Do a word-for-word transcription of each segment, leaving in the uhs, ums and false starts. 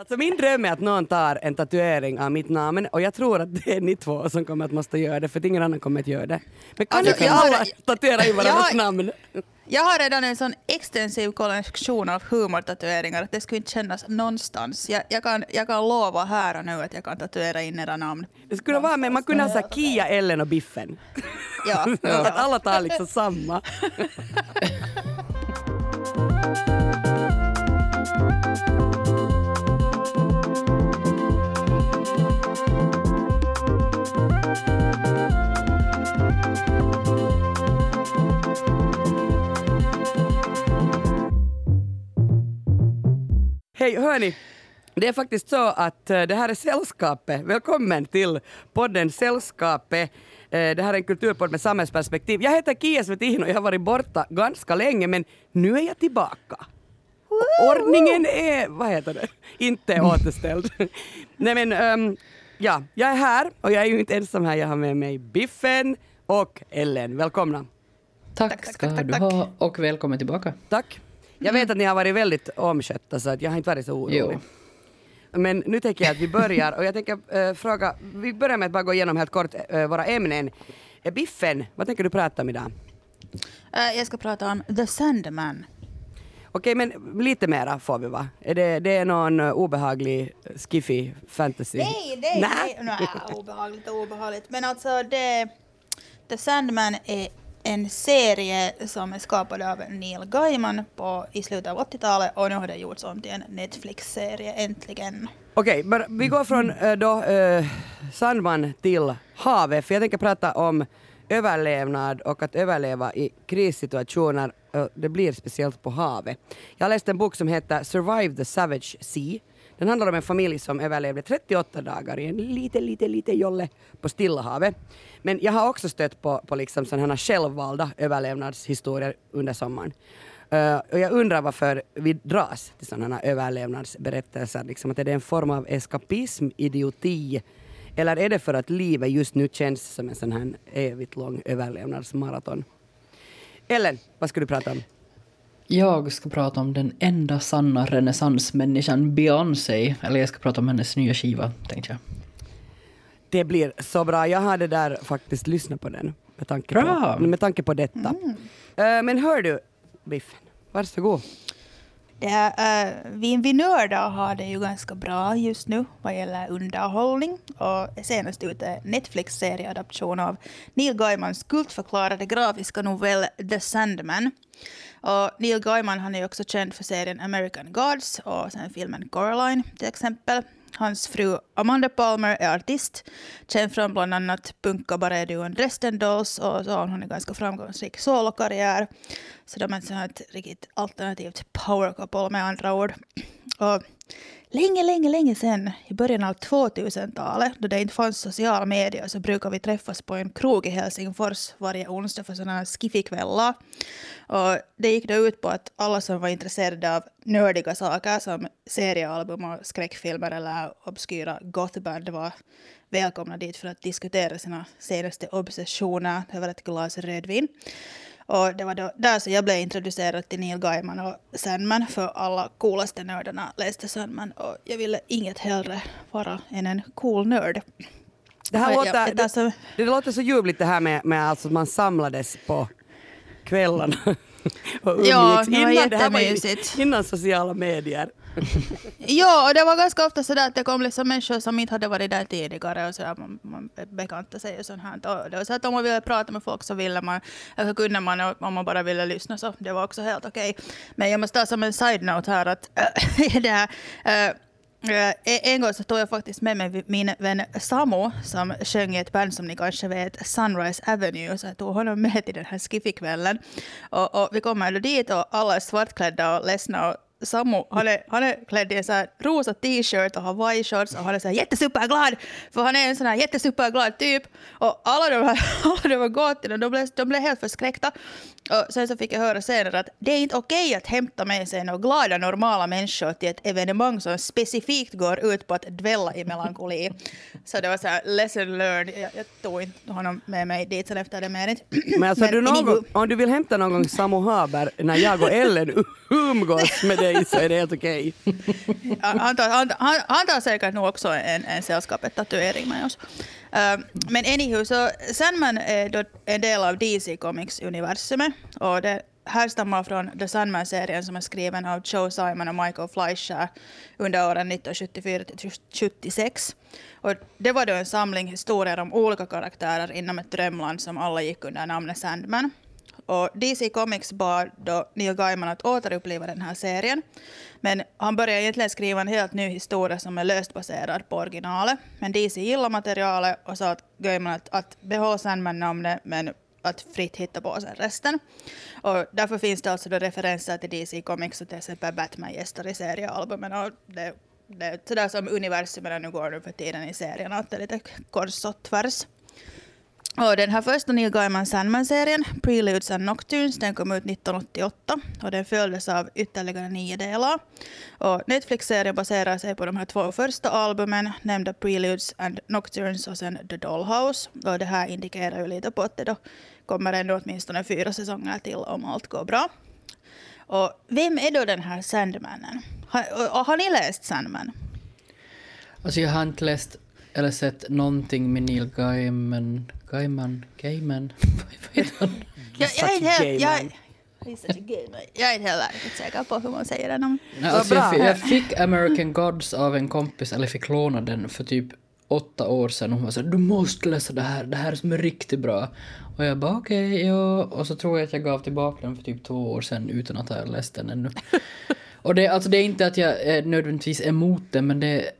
Alltså min dröm är att någon tar en tatuering av mitt namn, och jag tror att det är ni två som kommer att måste göra det, för ingen annan kommer att göra det. Men kan alltså, jag alla tatuera i varandras namn? Jag har redan en sån extensiv kollektion av humortatueringar att det skulle inte kännas någonstans. Jag, jag, kan, jag kan lova här och nu att jag kan tatuera in era namn. Det skulle någonstans vara, men man kunde ha sagt Kia, Ellen och Biffen. Ja. Ja. Att alla tar liksom samma. Hej, hörni. Det är faktiskt så att det här är Sällskapet. Välkommen till podden Sällskapet. Det här är en kulturpodd med samhällsperspektiv. Jag heter Kia Svetin och jag har varit borta ganska länge, men nu är jag tillbaka. Och ordningen är, vad heter det? Inte återställd. Nej, men um, ja, jag är här och jag är ju inte ensam här. Jag har med mig Biffen och Ellen. Välkomna. Tack, tack ska tack, tack, du tack. ha och välkommen tillbaka. Tack. Jag vet att ni har varit väldigt omskötta, så att jag har inte varit så orolig. Jo. Men nu tänker jag att vi börjar, och jag tänker äh, fråga, vi börjar med att bara gå igenom helt kort äh, våra ämnen. Äh, Biffen, vad tänker du prata om idag? Äh, jag ska prata om The Sandman. Okej, men lite mera får vi, va? Är det, det är någon obehaglig skiffy fantasy? Nej, nej, nej. nej obehagligt och obehagligt. Men alltså, det, The Sandman är en serie som är skapad av Neil Gaiman på, i slutet av åttiotalet, och nu har det gjorts om till en Netflix-serie äntligen. Okej, okay, vi går från äh, då, äh, Sandman till havet, för jag tänker prata om överlevnad och att överleva i krissituationer. Det blir speciellt på havet. Jag läste en bok som heter Survive the Savage Sea. Den handlar om en familj som överlevde trettioåtta dagar i en lite, lite, lite jolle på Stillahavet. Men jag har också stött på, på liksom sådana här självvalda överlevnadshistorier under sommaren. Uh, och jag undrar varför vi dras till sådana här överlevnadsberättelser. Liksom, att är det en form av eskapism, idioti? Eller är det för att livet just nu känns som en sån här evigt lång överlevnadsmaraton? Ellen, vad ska du prata om? Jag ska prata om den enda sanna renässansmänniskan, Beyoncé. Eller jag ska prata om hennes nya skiva, tänkte jag. Det blir så bra. Jag hade där faktiskt lyssnat på den. Med tanke, bra. På, med tanke på detta. Mm. Men hör du, Biffen, varsågod. Det, uh, vi vi nördar har det ju ganska bra just nu vad gäller underhållning, och senast ut är Netflix-serieadaption av Neil Gaimans kultförklarade grafiska novell The Sandman. Och Neil Gaiman, han är också känd för serien American Gods och sen filmen Coraline till exempel. Hans fru Amanda Palmer är artist, känd från bland annat Punkabaret och Dresden Dolls, och så har hon en ganska framgångsrik solokarriär. Så de är ett riktigt alternativt power couple med andra ord. Och länge, länge, länge sedan, i början av tvåtusentalet, då det inte fanns sociala medier, så brukade vi träffas på en krog i Helsingfors varje onsdag för sådana skiffikvällar. Och det gick då ut på att alla som var intresserade av nördiga saker som seriealbum och skräckfilmer eller obskyra gothband var välkomna dit för att diskutera sina senaste obsessioner över ett glas rödvin. Och det var då där så jag blev introducerad till Neil Gaiman och Sandman, för alla coolaste nördarna läste Sandman och jag ville inget hellre vara än en cool nörd. Det här låter, ja, det, alltså, det, det låter så ljuvligt det här med, med alltså att man samlades på kvällarna och umgicks. Ja, det var jättemysigt. Innan, innan sociala medier. Ja, och det var ganska ofta sådär att det kom liksom människor som inte hade varit där tidigare och sådär, man, man bekantade sig och sånt här. Och det var så att om man ville prata med folk så ville man, eller kunde man, och om man bara ville lyssna så det var också helt okej. Okay. Men jag måste ta som en side-note här att äh, det här... Äh, Uh, en gång så tog jag faktiskt med mig min vän Samo som sjöng i ett band som ni kanske vet, Sunrise Avenue, så jag tog honom med till den här skiffikvällen, och, och vi kommer dit och alla är svartklädda och ledsna, och Samo han är, han är klädd i en så här rosa t-shirt och Hawaii-shorts och han är så här jättesuperglad, för han är en sån här jättesuperglad typ, och alla de här, alla de här gåtorna, de blev, de blev helt förskräckta. Och sen så fick jag höra senare att det är inte okej att hämta med sig några glada normala människor till ett evenemang som specifikt går ut på att dvälla i melankoli. Så det var så här lesson learned. Jag, jag tog inte honom med mig dit sen efter det med det. Men alltså, men, du någon, om du vill hämta någon gång Samo Haber när jag och Ellen umgås med det dig så är det helt okej. Okay. Han tar säkert nog också en, en sällskapet-tatuering med oss. Uh, men anywho, så Sandman är en del av D C Comics-universumet och det härstammar från The Sandman-serien som är skriven av Joe Simon och Michael Fleischer under åren nitton sjuttiofyra till sjuttiosex. Och det var då en samling historier om olika karaktärer inom ett drömland som alla gick under namnet Sandman. Och D C Comics bad då Neil Gaiman att återuppliva den här serien. Men han började egentligen skriva en helt ny historia som är löst baserad på originalet. Men D C gillade materialet och sa att Gaiman att, att behålla Sandman-namnet men att fritt hitta på sen resten. Och därför finns det alltså då referenser till D C Comics och till exempel Batman-gäster i seriealbumen. Och det, det är sådär som universumerna nu går nu för tiden i serien. Att det är lite kors och tvärs. Och den här första Neil Gaiman Sandman-serien, Preludes and Nocturnes, den kom ut nitton åttioåtta och den följdes av ytterligare nio delar. Och Netflix-serien baserar sig på de här två första albumen, nämnda Preludes and Nocturnes och sen The Dollhouse. Och det här indikerar ju lite på att det då kommer ändå åtminstone fyra säsonger till om allt går bra. Och vem är då den här Sandmanen? Har, och har ni läst Sandman? Alltså jag har inte läst eller sett någonting med Neil Gaiman. Gaiman, Gaiman, vad heter han? Jag är inte heller, jag är inte heller säker på hur man säger det namn. Alltså jag, jag fick American Gods av en kompis, eller fick låna den för typ åtta år sedan. Hon var så här, du måste läsa det här, det här som är riktigt bra. Och jag bara okej, okay, ja. Och så tror jag att jag gav tillbaka den för typ två år sedan utan att ha läst den ännu. Och det, alltså det är inte att jag är nödvändigtvis emot den, men det,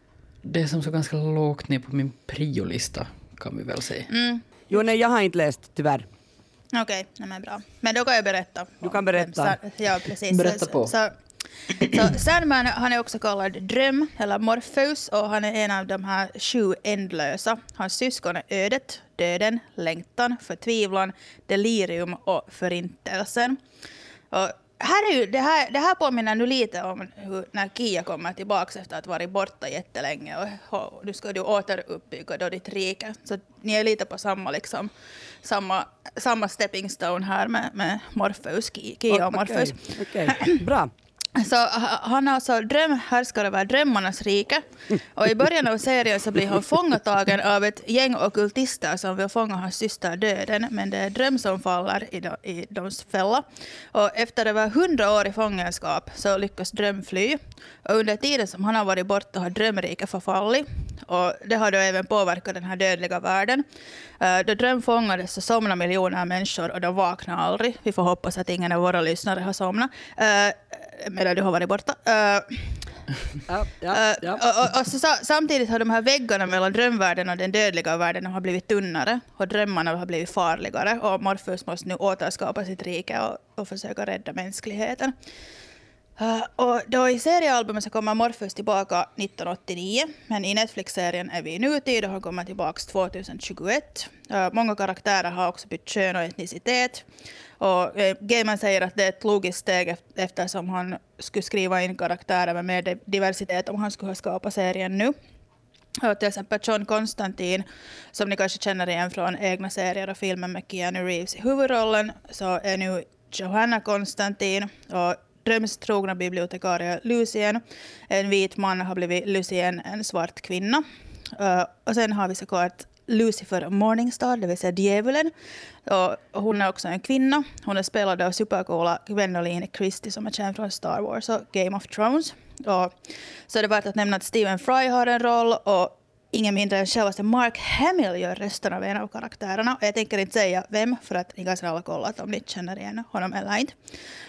det är som så ganska lågt ner på min priolista, kan vi väl säga. Mm. Jo, nej, jag har inte läst, tyvärr. Okej, okay, nej men bra. Men då kan jag berätta. Du kan berätta. Ja, precis. Berätta på. Så, så Sandman, han är också kallad Dröm, eller Morpheus, och han är en av de här sju ändlösa. Hans syskon är ödet, döden, längtan, förtvivlan, delirium och förintelsen. Och här är ju, det, här, det här påminner nu lite om hur när Kia kommer tillbaka efter att ha varit borta jättelänge och nu ska du återuppbygga då ditt rike. Så ni är lite på samma, liksom, samma, samma stepping stone här med, med Morpheus, Kia och Morpheus. Oh, okay, okay. Bra. Så han är alltså dröm, härskar över drömmarnas rike och i början av serien så blir han fångatagen av ett gäng ockultister som vill fånga hans syster döden, men det är dröm som faller i, de, i dems fälla och efter över hundra år i fångenskap så lyckas dröm fly och under tiden som han har varit borta har drömriket förfallit och det har då även påverkat den här dödliga världen. Då dröm fångades så somnar miljoner människor och de vaknar aldrig. Vi får hoppas att ingen av våra lyssnare har somnat. Medan du har varit borta. Uh, ja, ja, ja. Och, och, och så, samtidigt har de här väggarna mellan drömvärlden och den dödliga världen har blivit tunnare och drömmarna har blivit farligare och Morpheus måste nu återskapa sitt rike och, och försöka rädda mänskligheten. Uh, och då i seriealbumen så kommer Morpheus tillbaka nitton åttionio, men i Netflix-serien är vi i nutid och har kommit tillbaka tjugohundratjugoett. Uh, många karaktärer har också bytt kön och etnicitet. Och eh, Gaiman säger att det är ett logiskt steg eftersom han skulle skriva in karaktärer med mer diversitet om han skulle ha skapat serien nu. Och till exempel John Constantine, som ni kanske känner igen från egna serier och filmer med Keanu Reeves i huvudrollen, så är nu Johanna Constantine och drömstrogna bibliotekarie Lucien. En vit man har blivit Lucien, en svart kvinna. Uh, och sen har vi såklart Lucifer Morningstar, det vill säga djävulen. Och hon är också en kvinna. Hon är spelad av supercoola Gwendoline Christie som är känd från Star Wars och Game of Thrones. Och så är det värt att nämna att Stephen Fry har en roll och ingen mindre än självaste Mark Hamill gör resten av en av karaktärerna. Och jag tänker inte säga vem för att ni kanske alla kollat om ni känner igen honom eller inte.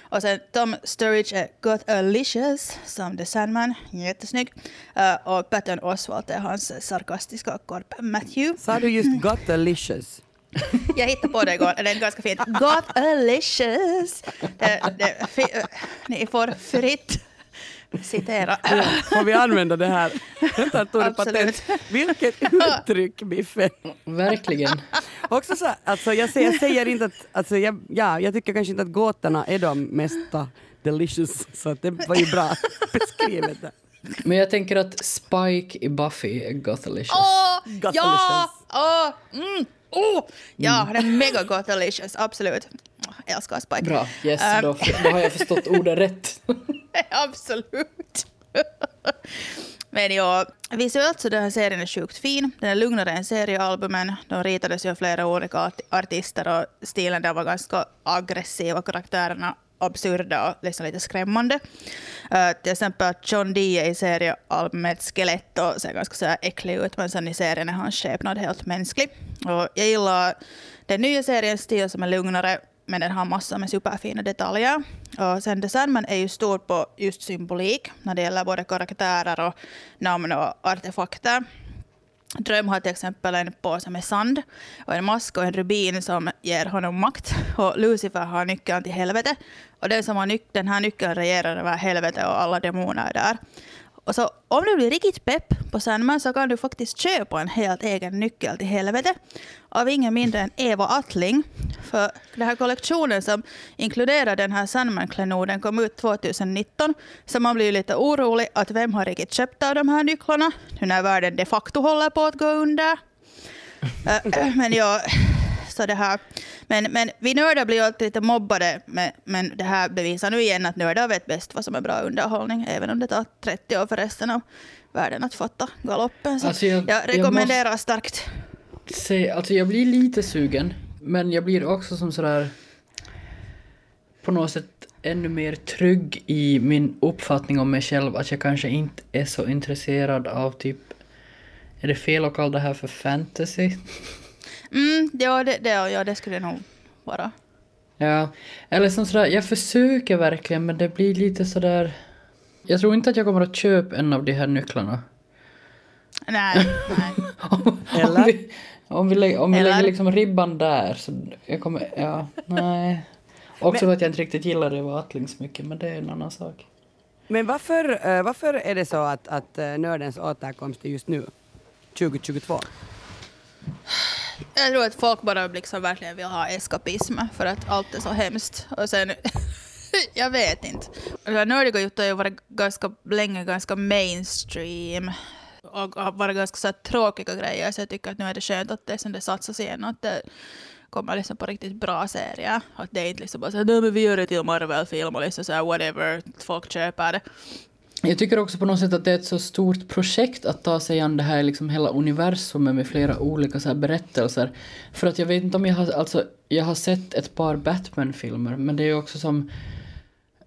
Och sen Tom Sturridge är Godalicious som The Sandman, jättesnygg. Uh, och Patton Oswalt är hans sarkastiska korp Matthew. Sa du just Godalicious? Jag hittade på det igår, det är ganska fint. Godalicious! Det, det, fi, uh, ni får fritt citera. Får vi använda det här? Absolut. Vilket uttryck, Biffen. Verkligen. Också så, alltså, jag, säger, jag säger inte att, alltså, jag, ja, jag tycker kanske inte att gåtorna är de mesta delicious, så att det var ju bra beskrivet. Men jag tänker att Spike i Buffy är Godalicious. Åh, oh, ja! Åh, oh, mm, oh. Ja, han är mega Godalicious, absolut. Jag älskar Spike. Bra, yes, um, då, då har jag förstått orden rätt. Absolut. Men ja, visuellt så den här serien är sjukt fin. Den är lugnare än seriealbumen. De ritades ju av flera olika artister och stilen där var ganska aggressiv och karaktärerna absurda och liksom lite skrämmande. Uh, till exempel John D i seriealbumet skelett och ser ganska så här äcklig ut, men sen i serien är hans skepnad helt mänsklig. Och jag gillar den nya seriens stil som är lugnare, men den har massor med superfina detaljer. Och sen The Sandman är ju stor på just symbolik när det gäller både karaktärer och namn och artefakter. Dröm har till exempel en påse med sand och en mask och en rubin som ger honom makt. Och Lucifer har nyckeln till helvete. Och den, som har nyc- den här nyckeln regerar över helvete och alla demoner där. Och så om du blir riktigt pepp på Sandman så kan du faktiskt köpa en helt egen nyckel till helvete av ingen mindre än Eva Attling. För den här kollektionen som inkluderar den här Sandman-klenoden kom ut tjugonitton. Så man blir lite orolig att vem har riktigt köpt av de här nycklarna nu när världen de facto håller på att gå under. äh, men jag... Så det här. Men, men vi nördar blir alltid lite mobbade, men, men det här bevisar nu igen att nördar vet bäst vad som är bra underhållning, även om det tar trettio år för resten av världen att fatta galoppen. Så alltså jag, jag rekommenderar jag starkt. Se, alltså jag blir lite sugen, men jag blir också som sådär på något sätt ännu mer trygg i min uppfattning om mig själv, att jag kanske inte är så intresserad av typ, är det fel att kalla det här för fantasy? Mm, ja det, det, ja, det skulle det nog vara. Ja, eller som sådär, jag försöker verkligen, men det blir lite sådär... Jag tror inte att jag kommer att köpa en av de här nycklarna. Nej, nej. om, eller? Om vi, om vi, lä- om vi lägger liksom ribban där, så jag kommer... Ja, nej. Också men, att jag inte riktigt gillar det var Atlings mycket, men det är en annan sak. Men varför, varför är det så att, att nördens återkomst är just nu, tjugohundratjugotvå? Jag tror att folk bara liksom verkligen vill ha eskapism för att allt är så hemskt. Och sen, jag vet inte. Nördiga Jutta har ju varit ganska länge ganska mainstream och har varit ganska så tråkiga grejer. Så jag tycker att nu är det skönt att det, sen det satsas igen och att det kommer liksom på riktigt bra serier. Att det är inte liksom bara så här, nej men vi gör det till Marvel-film och liksom så här, whatever, folk köper det. Jag tycker också på något sätt att det är ett så stort projekt att ta sig an det här liksom hela universumet med flera olika så här berättelser. För att jag vet inte om jag har, alltså, jag har sett ett par Batman-filmer, men det är ju också som,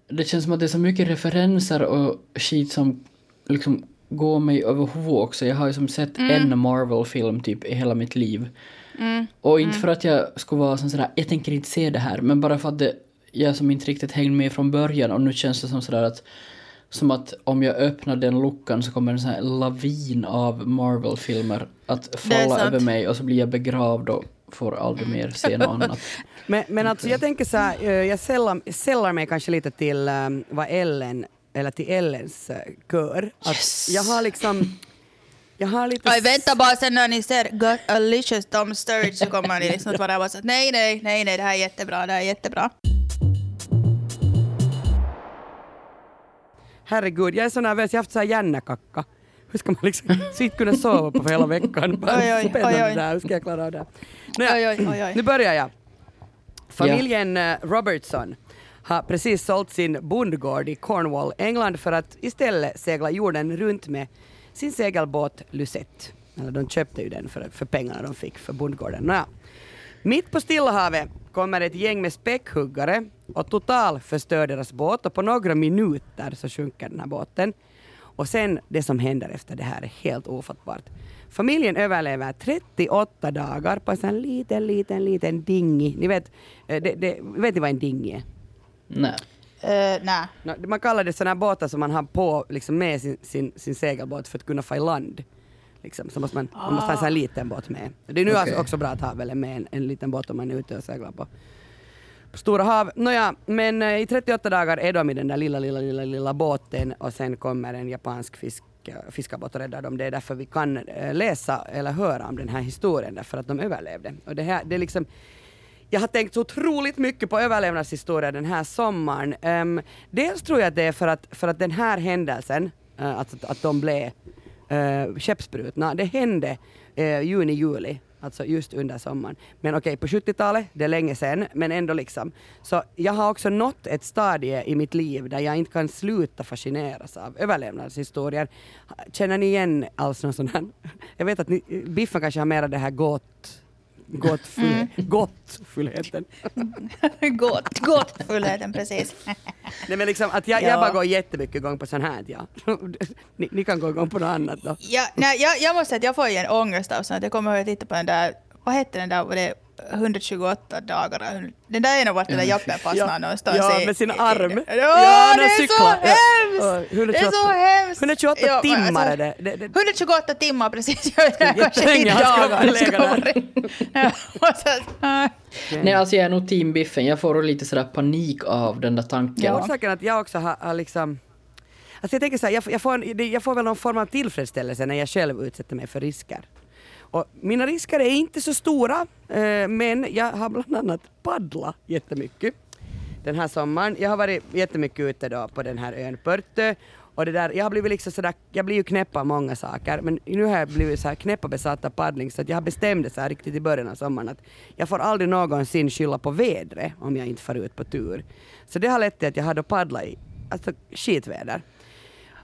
det känns som att det är så mycket referenser och shit som liksom går mig över huvudet också. Jag har ju som sett mm. en Marvel-film typ i hela mitt liv. Mm. Och inte mm. för att jag skulle vara sådär, jag tänker inte se det här, men bara för att det, jag som inte riktigt hängde med från början och nu känns det som sådär att som att om jag öppnar den luckan så kommer en sån här lavin av Marvel-filmer att falla över mig och så blir jag begravd och får aldrig mer se något annat. men men alltså jag tänker så här, jag sällar, sällar mig kanske lite till um, vad Ellen, eller till Ellens uh, kör. Yes. Att jag har liksom... Jag har lite... Oj, vänta bara sen när ni ser God Alicious Tom Sturridge så kommer ni liksom att vara bara så att nej, nej, nej, nej, det här är jättebra, det här är jättebra. Herregud, jag är så nervös. Jag har haft så här hjärnakacka. Hur ska man liksom sitt kunna sova på för hela veckan? Bara oj, oj, spännande oj, oj. Där. Hur ska jag klara av det? Nu, oj, oj, oj, oj. Nu börjar jag. Familjen ja. Robertson har precis sålt sin bondgård i Cornwall, England, för att istället segla jorden runt med sin segelbåt Lucette. Eller de köpte ju den för, för pengarna de fick för bondgården. Nå, ja. Mitt på Stillahavet kommer ett gäng med späckhuggare och total förstör deras båt och på några minuter så sjunker den här båten. Och sen det som händer efter det här är helt ofattbart. Familjen överlever trettioåtta dagar på en sån liten, liten, liten dinghy. Ni vet, det, det, vet ni vad en dinghy är? Nej. Uh, nej. Nah. Man kallar det såna här båtar som man har på liksom med sin, sin, sin segelbåt för att kunna få i land. Liksom, så måste man, man måste ha en sån här liten båt med. Det är nu okay. Alltså också bra att ha väl med en, en liten båt om man är ute och seglar på, på stora hav. Nåja, men i trettioåtta dagar är de i den där lilla, lilla, lilla, lilla båten och sen kommer en japansk fisk, fiskarbåt och räddar dem. Det är därför vi kan läsa eller höra om den här historien, därför att de överlevde. Och det här, det är liksom... Jag har tänkt otroligt mycket på överlevnadshistoria den här sommaren. Um, dels tror jag att det är för att, för att den här händelsen, uh, att, att de blev... Uh, skeppsbrutna. Det hände uh, juni-juli Alltså just under sommaren. Men okej, på sjuttiotalet, det är länge sedan, men ändå liksom. Så jag har också nått ett stadie i mitt liv där jag inte kan sluta fascineras av överlevnadshistorier. Känner ni igen alls någon sån här? Jag vet att ni, Biffen kanske har mera det här gott... Gott, full, mm. gott fullheten. gott, gott fullheten, precis. Nej, men liksom att jag, ja. jag bara går jättemycket gång på sån här. Ja. ni, ni kan gå igång på något annat då. Ja, nej, jag, jag måste säga att jag får ju en ångest av sånt. Jag kommer att titta på den där, vad hette den där, var det hundratjugoåtta dagar. Den där ena vart det där jappen fastnade ja. någonstans. Ja, med sin arm. I, i, i, ja, det är så hemskt! Ja. Det är så hemskt! hundratjugoåtta ja, timmar alltså, är det. hundratjugoåtta timmar, precis. Jag vet inte, kanske inte dagar. Nej, alltså jag är nog team Biffen. Jag får lite sådär panik av den där tanken. Jag orsaken att jag också har, har liksom... Alltså jag tänker så här, jag, jag, får en, jag får väl någon form av tillfredsställelse när jag själv utsätter mig för risker. Och mina risker är inte så stora, eh, men jag har bland annat paddlat jättemycket den här sommaren. Jag har varit jättemycket ute då på den här ön Pörtö. Och det där, jag har blivit liksom sådär, jag blir ju knäpp av många saker, men nu har jag blivit så här knäpp och besatt av paddling, så att jag har bestämt det så här riktigt i början av sommaren att jag får aldrig någonsin skylla på vädret om jag inte far ut på tur. Så det har lett till att jag hade paddlat i alltså, skitväder.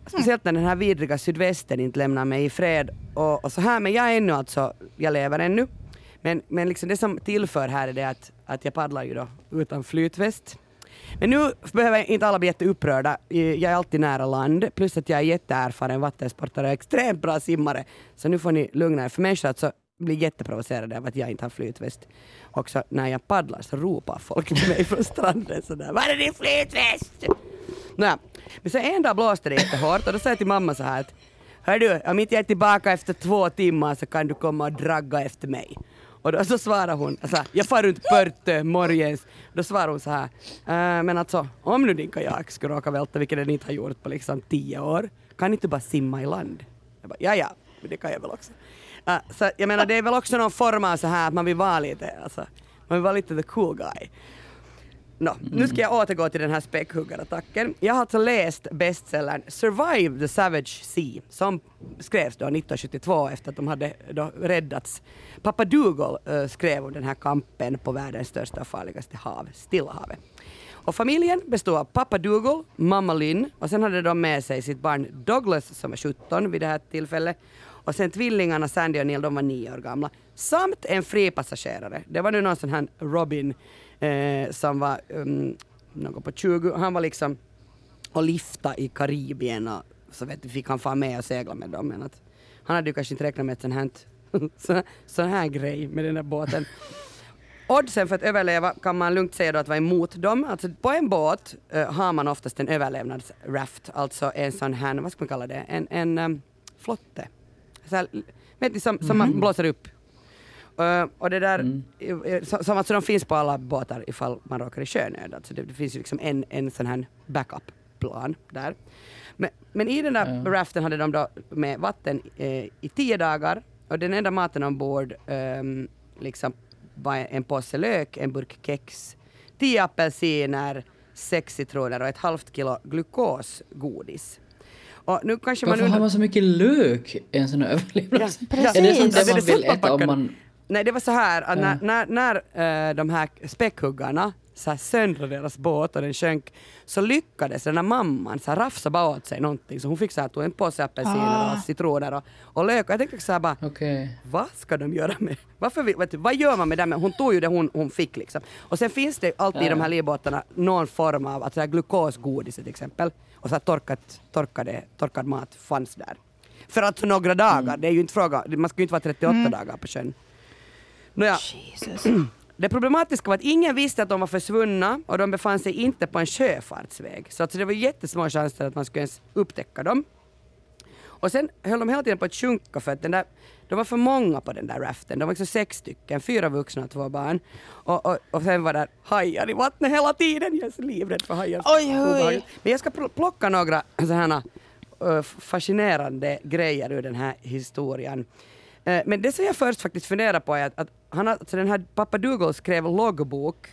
Speciellt när den här vidriga sydvästen inte lämnar mig i fred och, och så här, men jag är ännu alltså, jag lever ännu. Men, men liksom det som tillför här är det att, att jag paddlar ju då utan flytväst. Men nu behöver inte alla bli jätteupprörda, jag är alltid nära land, plus att jag är jätteerfaren vattensportare och extremt bra simmare. Så nu får ni lugna er, för människor alltså blir jätteprovocerade av att jag inte har flytväst. Och så när jag paddlar så ropar folk på mig från stranden sådär, var är din flytväst? Nä. Men så en dag blåste det jättehårt och då sa jag till mamma så här att hör du, om inte jag är tillbaka efter två timmar så kan du komma och dragga efter mig. Och då så svarade hon, alltså, jag far runt Pörtö morgens. Då svarade hon så här, äh, men alltså om nu din kajak skulle råka välta, vilket den inte har gjort på liksom tio år, kan inte bara simma i land? Jag bara, ja ja, men det kan jag väl också. Äh, så jag menar det är väl också någon form av så här att man vill vara lite, alltså, man vill vara lite the cool guy. No, mm. Nu ska jag återgå till den här späckhuggarattacken. Jag har alltså läst bestsellern Survive the Savage Sea som skrevs då nitton sjuttiotvå efter att de hade då räddats. Pappa Dougal äh, skrev om den här kampen på världens största och farligaste hav, Stillahavet. Och familjen bestod av pappa Dougal, mamma Lynn och sen hade de med sig sitt barn Douglas som var sjutton vid det här tillfället. Och sen tvillingarna Sandy och Neil, de var nio år gamla. Samt en fripassagerare. Det var nu någon sån här Robin eh, som var um, någon på tjugo. Han var liksom och lifta i Karibien och så vet, fick han fara med och segla med dem. Men att, han hade ju kanske inte räknat med ett sån här, sån, sån här grej med den där båten. Oddsen för att överleva kan man lugnt säga då att vara emot dem. Alltså på en båt eh, har man oftast en överlevnadsraft. Alltså en sån här, vad ska man kalla det? En, en um, flotte. Så här, vet ni, som, som mm. man blåser upp. Uh, och det där, mm. som, som alltså de finns på alla båtar ifall man råkar i sjönöd. Alltså det, det finns ju liksom en, en sån här backup-plan där. Men, men i den där mm. raften hade de då med vatten eh, i tio dagar. Och den enda maten ombord eh, liksom var en påse lök, en burk kex, tio apelsiner, sex citroner och ett halvt kilo glukosgodis. Och nu kanske varför man undrar... har man så mycket lök i en sån här överlevnad? Ja, precis. Är det sånt där ja, man vill äta om man... Nej, det var så här att när, ja. när, när äh, de här späckhuggarna så här söndrade deras båt och den sjönk så lyckades den här mamman så här rafsa bara åt sig någonting. Så hon fick så här, tog en påse apelsiner ah. och citroner och, och lök. Och jag tänkte så här bara, okay. vad ska de göra med? Varför, vet du, vad gör man med det? Hon tog ju det hon, hon fick liksom. Och sen finns det alltid ja. i de här livbåtarna någon form av att så här glukosgodis till exempel. Och så här torkat, torkade, torkad mat fanns där. För att några dagar, mm. det är ju inte fråga, man ska ju inte vara trettioåtta mm. dagar på sjön. Nåja. Jesus. Det problematiska var att ingen visste att de var försvunna och de befann sig inte på en sjöfartsväg. Så alltså det var jättesmå chanser att man skulle ens upptäcka dem. Och sen höll de hela tiden på att sjunka för att den där, de var för många på den där raften. De var liksom sex stycken, fyra vuxna och två barn. Och, och, och sen var det hajar i vattnet hela tiden. Jag är så livrädd för hajar. Oj, oj. Men jag ska plocka några sådana uh, fascinerande grejer ur den här historien. Men det som jag först faktiskt funderar på är att, att han, alltså den här pappa Dougal skrev loggbok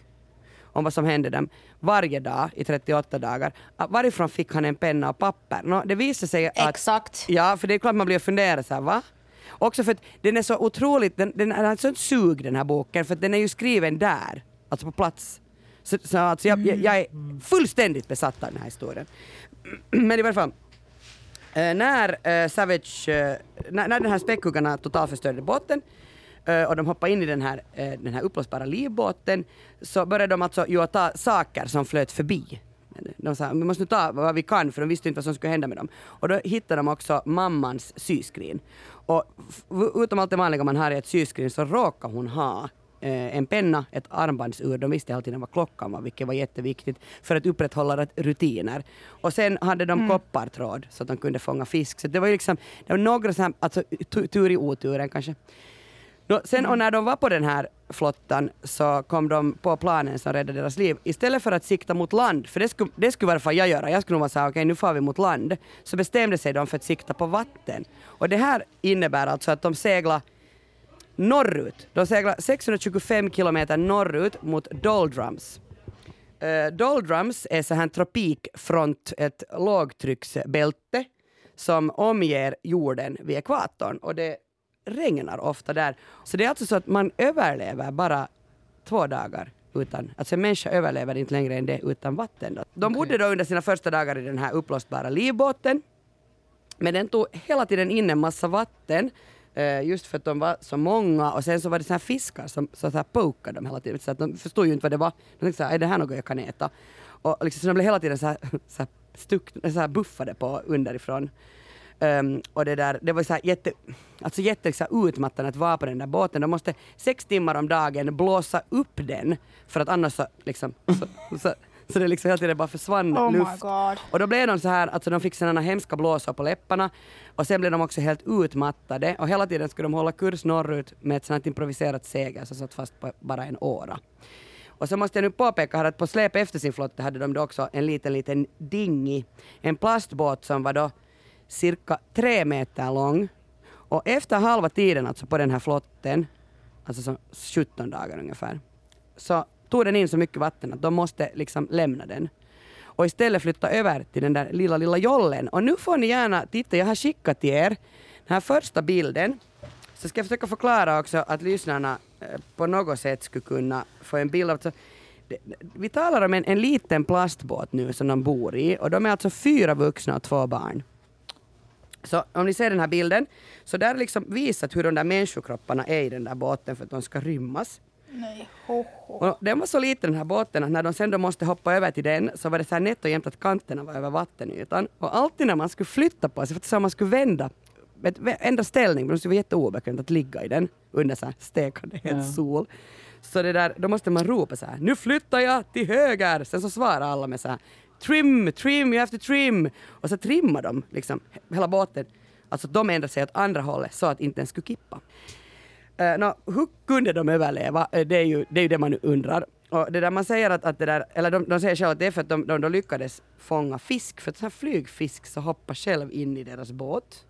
om vad som hände dem varje dag i trettioåtta dagar. Varifrån fick han en penna och papper? No, det visar sig att... Exakt. Ja, för det är klart man blir funderad så här, va? Också för att den är så otroligt, den, den har ett sånt sug den här boken, för att den är ju skriven där, alltså på plats. Så, så alltså jag, jag, jag är fullständigt besatt av den här historien. Men i varje fall, när Savage, när, när den här späckhuggarna totalförstörde båten och de hoppar in i den här, den här upplösbara livbåten, så började de alltså ju att ta saker som flöt förbi. De sa, vi måste nu ta vad vi kan, för de visste inte vad som skulle hända med dem. Och då hittade de också mammans syskrin. Och utom allt det vanliga man har i ett syskrin, så råkar hon ha eh, en penna, ett armbandsur. De visste hela tiden vad klockan var, vilket var jätteviktigt för att upprätthålla rutiner. Och sen hade de mm. koppartråd så att de kunde fånga fisk. Så det var ju liksom, det var några sådana, alltså tur i oturen kanske. Då, sen och när de var på den här flottan, så kom de på planen som räddade deras liv. Istället för att sikta mot land, för det skulle, det skulle i alla fall jag göra. Jag skulle nog bara säga, okej, okay, nu far vi mot land. Så bestämde sig de för att sikta på vatten. Och det här innebär alltså att de seglar norrut. De seglar sexhundratjugofem kilometer norrut mot Doldrums. Uh, Doldrums är så här tropikfront, ett lågtrycksbälte som omger jorden vid ekvatorn. Och det regnar ofta där. Så det är alltså så att man överlever bara två dagar utan, alltså en människa överlever inte längre än det utan vatten. Då. De bodde okay. då under sina första dagar i den här upplösbara livbåten, men den tog hela tiden in en massa vatten, eh, just för att de var så många, och sen så var det så här fiskar som så här pokade dem hela tiden, så att de förstod ju inte vad det var. De tänkte så här, är det här något jag kan äta? Och liksom, så de blev hela tiden så här, så här, stuck, så här buffade på underifrån. Um, och det där, det var så här jätte, alltså jätte så här utmattande att vara på den där båten. De måste sex timmar om dagen blåsa upp den, för att annars så liksom så, så, så det liksom helt enkelt bara försvann oh luft. Och då blev de så här, alltså de fick sådana hemska blåsor på läpparna, och sen blev de också helt utmattade, och hela tiden skulle de hålla kurs norrut med ett sådant improviserat segel som satt fast på bara en åra. Och så måste jag nu påpeka här att på släp efter sin flotte hade de då också en liten liten dinghy, en plastbåt som var då cirka tre meter lång, och efter halva tiden alltså på den här flotten, alltså som sjutton dagar ungefär, så tog den in så mycket vatten att de måste liksom lämna den och istället flytta över till den där lilla lilla jollen. Och nu får ni gärna titta, jag har skickat till er den här första bilden, så ska jag försöka förklara också att lyssnarna på något sätt skulle kunna få en bild av. Vi talar om en, en liten plastbåt nu som de bor i, och de är alltså fyra vuxna och två barn. Så om ni ser den här bilden, så där liksom visat hur de där människokropparna är i den där båten för att de ska rymmas. Nej, ho, ho. Och den var så liten den här båten att när de sen då måste hoppa över till den, så var det så här nätt och jämt att kanterna var över vattenytan. Och alltid när man skulle flytta på sig, för att man skulle vända, ändra ställning, men det skulle vara jätteobekvämt att ligga i den under så här stekande ja. sol. Så det där, då måste man ropa så här, nu flyttar jag till höger. Sen så svarar alla med så här, trim, trim, you have to trim. Och så trimmar de liksom hela båten. Alltså de ändrar sig åt andra hållet så att inte ens skulle kippa. Uh, no, hur kunde de överleva? Uh, det, är ju, det är ju det man nu undrar. Och det där man säger att, att det där, eller de, de säger själv att det är för att de, de, de lyckades fånga fisk. För att så här flygfisk så hoppar själv in i deras båt.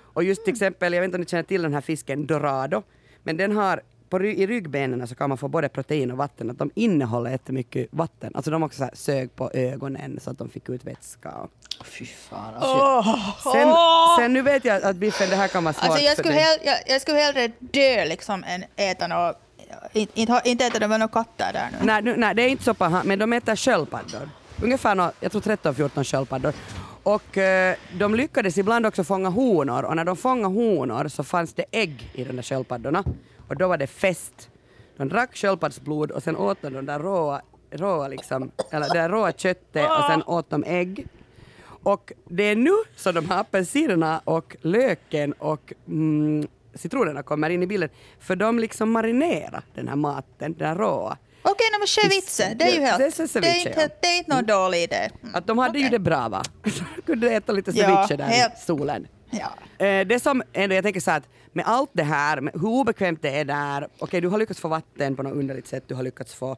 Och just till exempel, jag vet inte om ni känner till den här fisken dorado. Men den har, på, i ryggbenen så kan man få både protein och vatten, att de innehåller jättemycket vatten. Alltså de också så här sög på ögonen så att de fick ut vätska. Fy fan. Alltså. Oh, sen, oh. sen nu vet jag att biffen, det här kan vara svårt. Alltså jag skulle, hell, jag, jag skulle hellre dö liksom än äta något. Inte, inte, inte äta, det var några katter där nu. Nej, nu, nej, det är inte så paha, men de äter sköldpaddor. Ungefär något, jag tror tretton fjorton sköldpaddor. Och eh, de lyckades ibland också fånga honor. Och när de fångade honor så fanns det ägg i de där sköldpaddorna. Och då var det fest. De drack sköldpaddsblod och sen åt de där råa, råa liksom, eller det där råa köttet, och sen åt de ägg. Och det är nu så de här apelsinerna och löken och mm, citronerna kommer in i bilden. För de liksom marinerar den här maten, den här råa. Okej, okay, men ceviche, det är ju helt... Det är, det är, inte, ja. det är inte någon dålig idé. Mm. Att de hade okay. ju det bra, va? De kunde äta lite ceviche ja, där helt. I solen. Ja. Eh, det som, ändå, jag tänker så att med allt det här, med hur obekvämt det är där, okej, okay, du har lyckats få vatten på något underligt sätt, du har lyckats få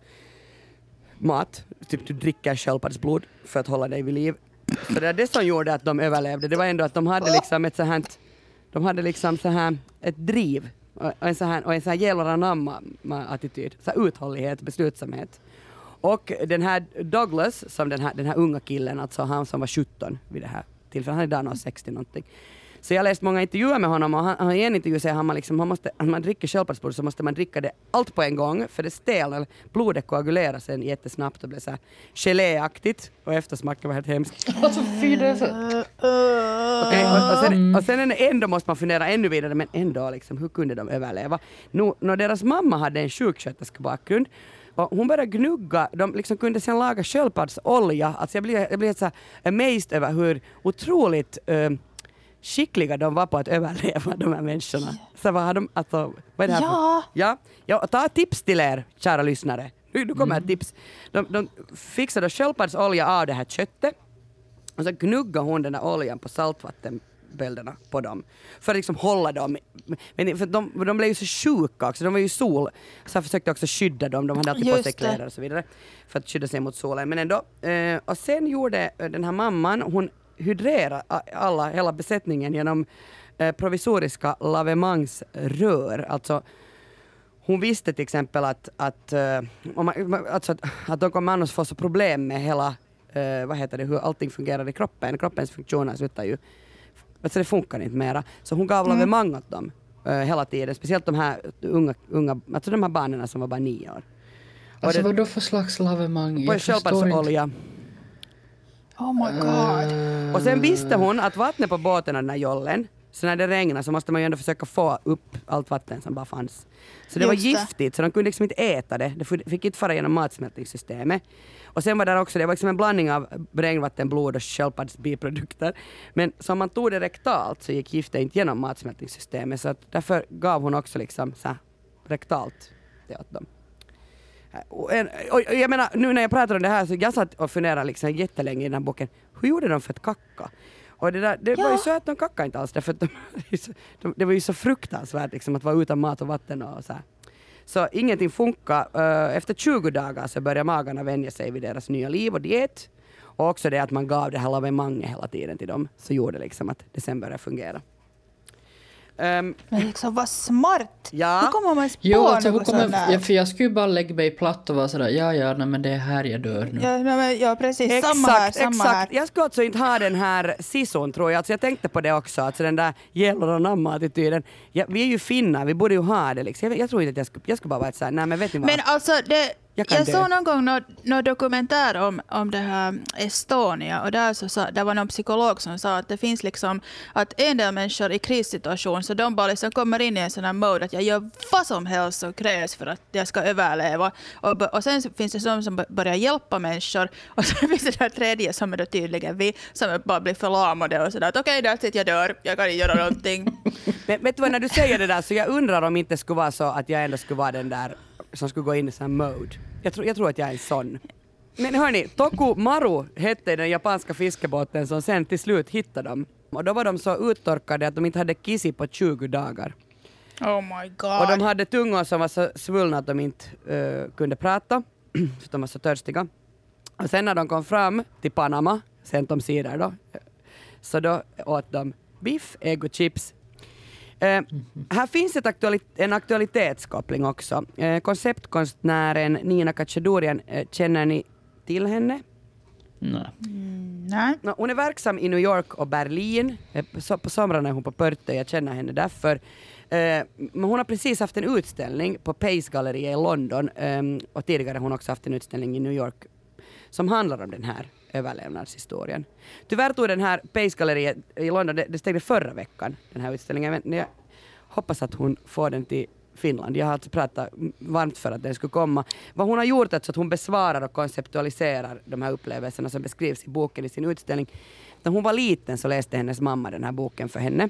mat, typ du dricker sköldpaddsblod för att hålla dig vid liv. Så det var det som gjorde att de överlevde, det var ändå att de hade liksom ett så här, de hade liksom så här ett driv. Och en så här, och en så här jävlaranamma-attityd. Så här uthållighet, beslutsamhet. Och den här Douglas, som den här, den här unga killen, alltså han som var sjutton vid det här tillfället. Han är där nog sextio någonting. Så jag läste många intervjuer med honom och han, han, i en intervju säger han, man liksom, han måste, om man dricker sköldpaddsblod så måste man dricka det allt på en gång för det stelnar, blodet koagulerar sen jättesnabbt och blir så här geléaktigt och eftersmaken var helt hemskt. Och så fyller så. Och sen ändå måste man fundera ännu vidare, men ändå liksom, hur kunde de överleva? Nu, när deras mamma hade en sjuksköterska bakgrund och hon började gnugga, de liksom kunde sen laga sköldpaddsolja. Alltså jag blev, jag blev så här amazed över hur otroligt uh, skickliga de var på att överleva, de här människorna. Så vad har de, alltså, vad är det här ja. För? Ja, ja, ta tips till er, kära lyssnare. Nu kommer mm. tips. De, de fixade sköldpaddsolja av det här köttet och så gnuggade hon den här oljan på saltvatten. Bölderna på dem. För att liksom hålla dem. Men för de, de blev ju så sjuka också. De var ju sol. Så jag försökte också skydda dem. De hade alltid på sig kläder och så vidare. För att skydda sig mot solen. Men ändå. Eh, och sen gjorde den här mamman. Hon hydrerade alla, hela besättningen genom eh, provisoriska lavemangsrör. Alltså. Hon visste till exempel att att, eh, om man, alltså att, att de kommer annars få så problem med hela eh, vad heter det, hur allting fungerar i kroppen. Kroppens funktioner slutar ju. Så det funkar inte mera. Så hon gav mm. lavemang åt dem uh, hela tiden. Speciellt de här unga, unga, alltså de här barnen som var bara nio år. Alltså vad då för slags lavemang? Jag förstår inte. Olja. Oh my god. Uh. Och sen visste hon att vattnet på båten av den här jollen, så när det regnade så måste man ju ändå försöka få upp allt vatten som bara fanns. Så det Just var giftigt, det. Så de kunde liksom inte äta det. Det fick inte fara genom matsmältningssystemet. Och sen var det också, det var liksom en blandning av regnvatten, blod och sköldpadds biprodukter. Men som man tog det rektalt så gick giftet inte genom matsmältningssystemet. Så att därför gav hon också liksom så här, rektalt det åt dem. Och, en, och jag menar, nu när jag pratar om det här så jag satt och funderade liksom jättelänge i den här boken. Hur gjorde de för att kacka? Och det, där, det ja. var ju så att de kackade inte alls därför att de, de, det var ju så fruktansvärt liksom, att vara utan mat och vatten och så här. Så ingenting funkar. Efter tjugo dagar så börjar magarna vänja sig vid deras nya liv och diet. Och också det att man gav det här lavemanget hela tiden till dem så gjorde liksom att det sen började fungera. Um, men liksom, vad smart! Ja. Hur kommer man spå jo, alltså, något kommer, sådär? Ja, för jag skulle bara lägga mig platt och vara sådär, ja, ja, nej, men det är här jag dör nu. Ja, men, ja precis. Exakt, samma här, samma exakt. Här. Jag skulle alltså inte ha den här sison, tror jag. Alltså, jag tänkte på det också, alltså den där gäller och namma-attityden. Ja, vi är ju finna, vi borde ju ha det. Liksom. Jag, jag tror inte att jag skulle, jag skulle bara vara såhär, nej men vet ni vad? Men alltså, det, jag, jag såg någon gång någon, någon dokumentär om, om det här Estonia och där, så sa, där var någon psykolog som sa att det finns liksom att en del människor i krissituation så de bara liksom kommer in i en sån här mode att jag gör vad som helst som krävs för att jag ska överleva och, och sen finns det de som börjar hjälpa människor och sen finns det där tredje som är då tydligen vi som bara blir förlamade och sådär att okej, okay, där sitter jag dör, jag kan inte göra någonting. Men vet du vad, när du säger det där så jag undrar om inte skulle vara så att jag ändå skulle vara den där som skulle gå in i sån här mode. Jag tror, jag tror att jag är en sån. Men hörni, Toku Maru hette den japanska fiskebåten som sen till slut hittade dem. Och då var de så uttorkade att de inte hade kissi på tjugo dagar. Oh my god. Och de hade tungor som var så svullna att de inte uh, kunde prata. För de var så törstiga. Och sen när de kom fram till Panama, sent om sidor då. Så då åt de biff, ägg och chips. Uh, här finns ett aktualit- en aktualitetskoppling också. Uh, konceptkonstnären Nina Katchadourian, uh, känner ni till henne? Nej. Mm, nej. No, hon är verksam i New York och Berlin. Uh, so- på somrarna är hon på Pörtö, jag känner henne därför. Uh, men hon har precis haft en utställning på Pace Gallery i London. Um, och tidigare har hon också haft en utställning i New York som handlar om den här överlevnadshistorien. Tyvärr tog den här Pace Gallery i London, det, det stängde förra veckan, den här utställningen. Men jag hoppas att hon får den till Finland. Jag har alltså pratat varmt för att den skulle komma. Vad hon har gjort är alltså att hon besvarar och konceptualiserar de här upplevelserna som beskrivs i boken i sin utställning. När hon var liten så läste hennes mamma den här boken för henne.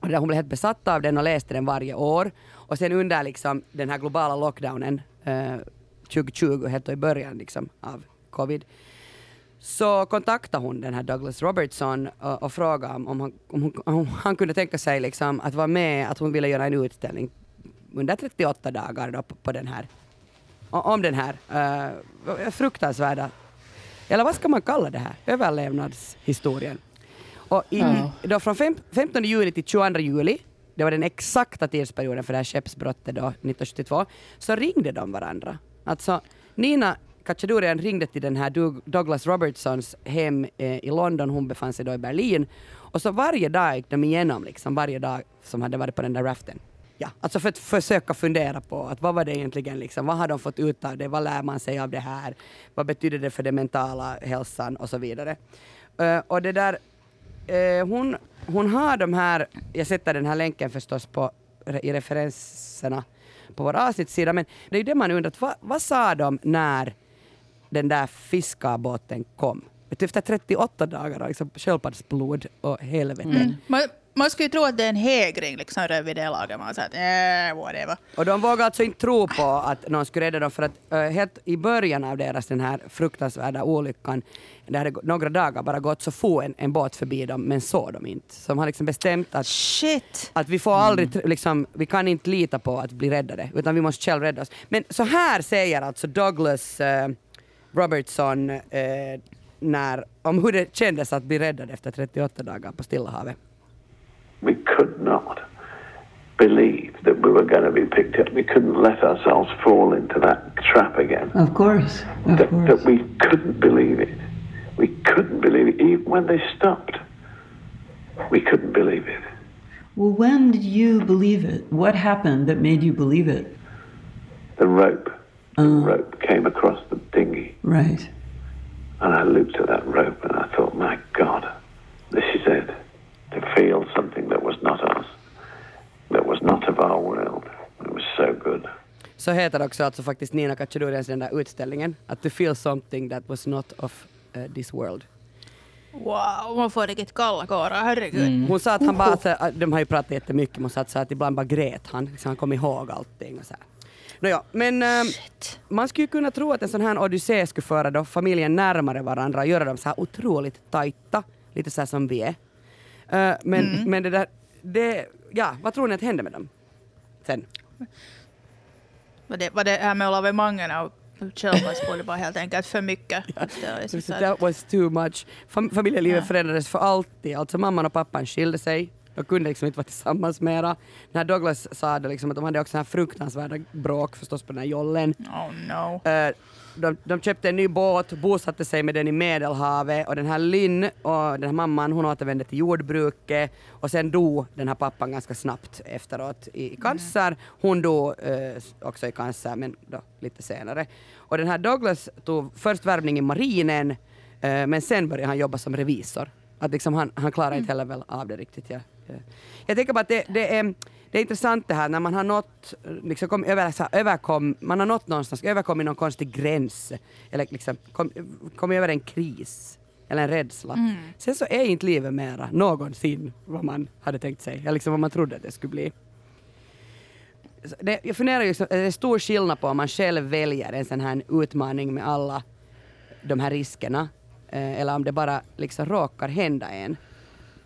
Och hon blev helt besatt av den och läste den varje år. Och sen under liksom den här globala lockdownen eh, tjugo tjugo, helt i början liksom, av covid, så kontaktade hon den här Douglas Robertson och, och frågade om han, om, hon, om han kunde tänka sig liksom att vara med, att hon ville göra en utställning under trettioåtta dagar då på, på den här, om den här uh, fruktansvärda, eller vad ska man kalla det här, överlevnadshistorien. Och i, ja. då från fem, femtonde juli till tjugoandra juli, det var den exakta tidsperioden för det här skeppsbrottet då, nittonhundrasjuttiotvå, så ringde de varandra. Alltså Nina Katchadourian ringde till den här Douglas Robertsons hem eh, i London. Hon befann sig då i Berlin. Och så varje dag gick de igenom liksom, varje dag som hade varit på den där raften. Ja, alltså för att försöka fundera på att vad var det egentligen liksom, vad har de fått ut av det, vad lär man sig av det här, vad betyder det för den mentala hälsan och så vidare. Uh, och det där, uh, hon, hon har de här, jag sätter den här länken förstås på, i referenserna på vår avsnittssida, men det är ju det man undrat, vad, vad sa de när den där fiskarbåten kom? Efter trettioåtta dagar liksom, sköldpaddsblod och helvete. Mm. Man, man skulle ju tro att det är en hägring liksom, vid det laget. Man sa att, eh, whatever. Och de vågade alltså inte tro på att någon skulle rädda dem, för att uh, helt i början av deras den här fruktansvärda olyckan, det hade några dagar bara gått så få en, en båt förbi dem, men så de inte. Så de har liksom bestämt att, Shit. att vi får aldrig, mm. liksom, vi kan inte lita på att bli räddade, utan vi måste själv rädda oss. Men så här säger alltså Douglas uh, Robertson uh, när, om hur det kändes att bli räddad efter trettioåtta dagar på Stillahavet. We could not believe that we were going to be picked up. We couldn't let ourselves fall into that trap again. Of course, of that, course. That we couldn't believe it. We couldn't believe it. Even when they stopped, we couldn't believe it. Well, when did you believe it? What happened that made you believe it? The rope. Uh, the rope came across the dinghy. Right. And I looked at that rope and I thought, my God, this is it. To feel something that was not us, that was not of our world. It was so good. Så heter det också alltså faktiskt Nina Katchadourians den där utställningen, att to feel something that was not of uh, this world. Wow, man får riktigt kalla kårar, herregud. Mm. Hon sa att han bara, så, de har ju pratat jättemycket, men att, så att ibland bara grät han, så han kom ihåg allting och så här. Nåja, men äh, man skulle kunna tro att en sån här odyssé skulle föra då familjen närmare varandra och göra dem så här otroligt tajta, lite så här som vi är. Äh, men, mm. men det där, det, ja, vad tror ni att hände med dem sen? Var det, var det här med olavemangerna och kölpansbord, det var helt enkelt för mycket. Ja. Så så that was too much. Fam- familjelivet ja. förändrades för alltid. Alltså mamman och pappan skilde sig. De kunde liksom inte vara tillsammans mera. När Douglas sa det liksom att de hade också en fruktansvärda bråk förstås på den här jollen. Oh no. De, de köpte en ny båt, bosatte sig med den i Medelhavet, och den här Lynn och den här mamman, hon återvände till jordbruket, och sen dog den här pappan ganska snabbt efteråt i, i cancer. Hon dog eh, också i cancer, men då lite senare. Och den här Douglas tog först värvning i marinen, eh, men sen började han jobba som revisor. Att liksom han, han klarar mm. inte heller väl av det riktigt. Ja. Jag tänker bara att det, det, är, det är intressant det här när man har nått, liksom kom, över, så här, överkom, man har nått någonstans, överkommit någon konstig gräns, eller liksom kommit kom över en kris eller en rädsla. Mm. Sen så är inte livet mera någonsin vad man hade tänkt sig, eller liksom vad man trodde att det skulle bli. Det, jag funderar ju, det är stor skillnad på om man själv väljer en sån här utmaning med alla de här riskerna, eller om det bara liksom råkar hända en.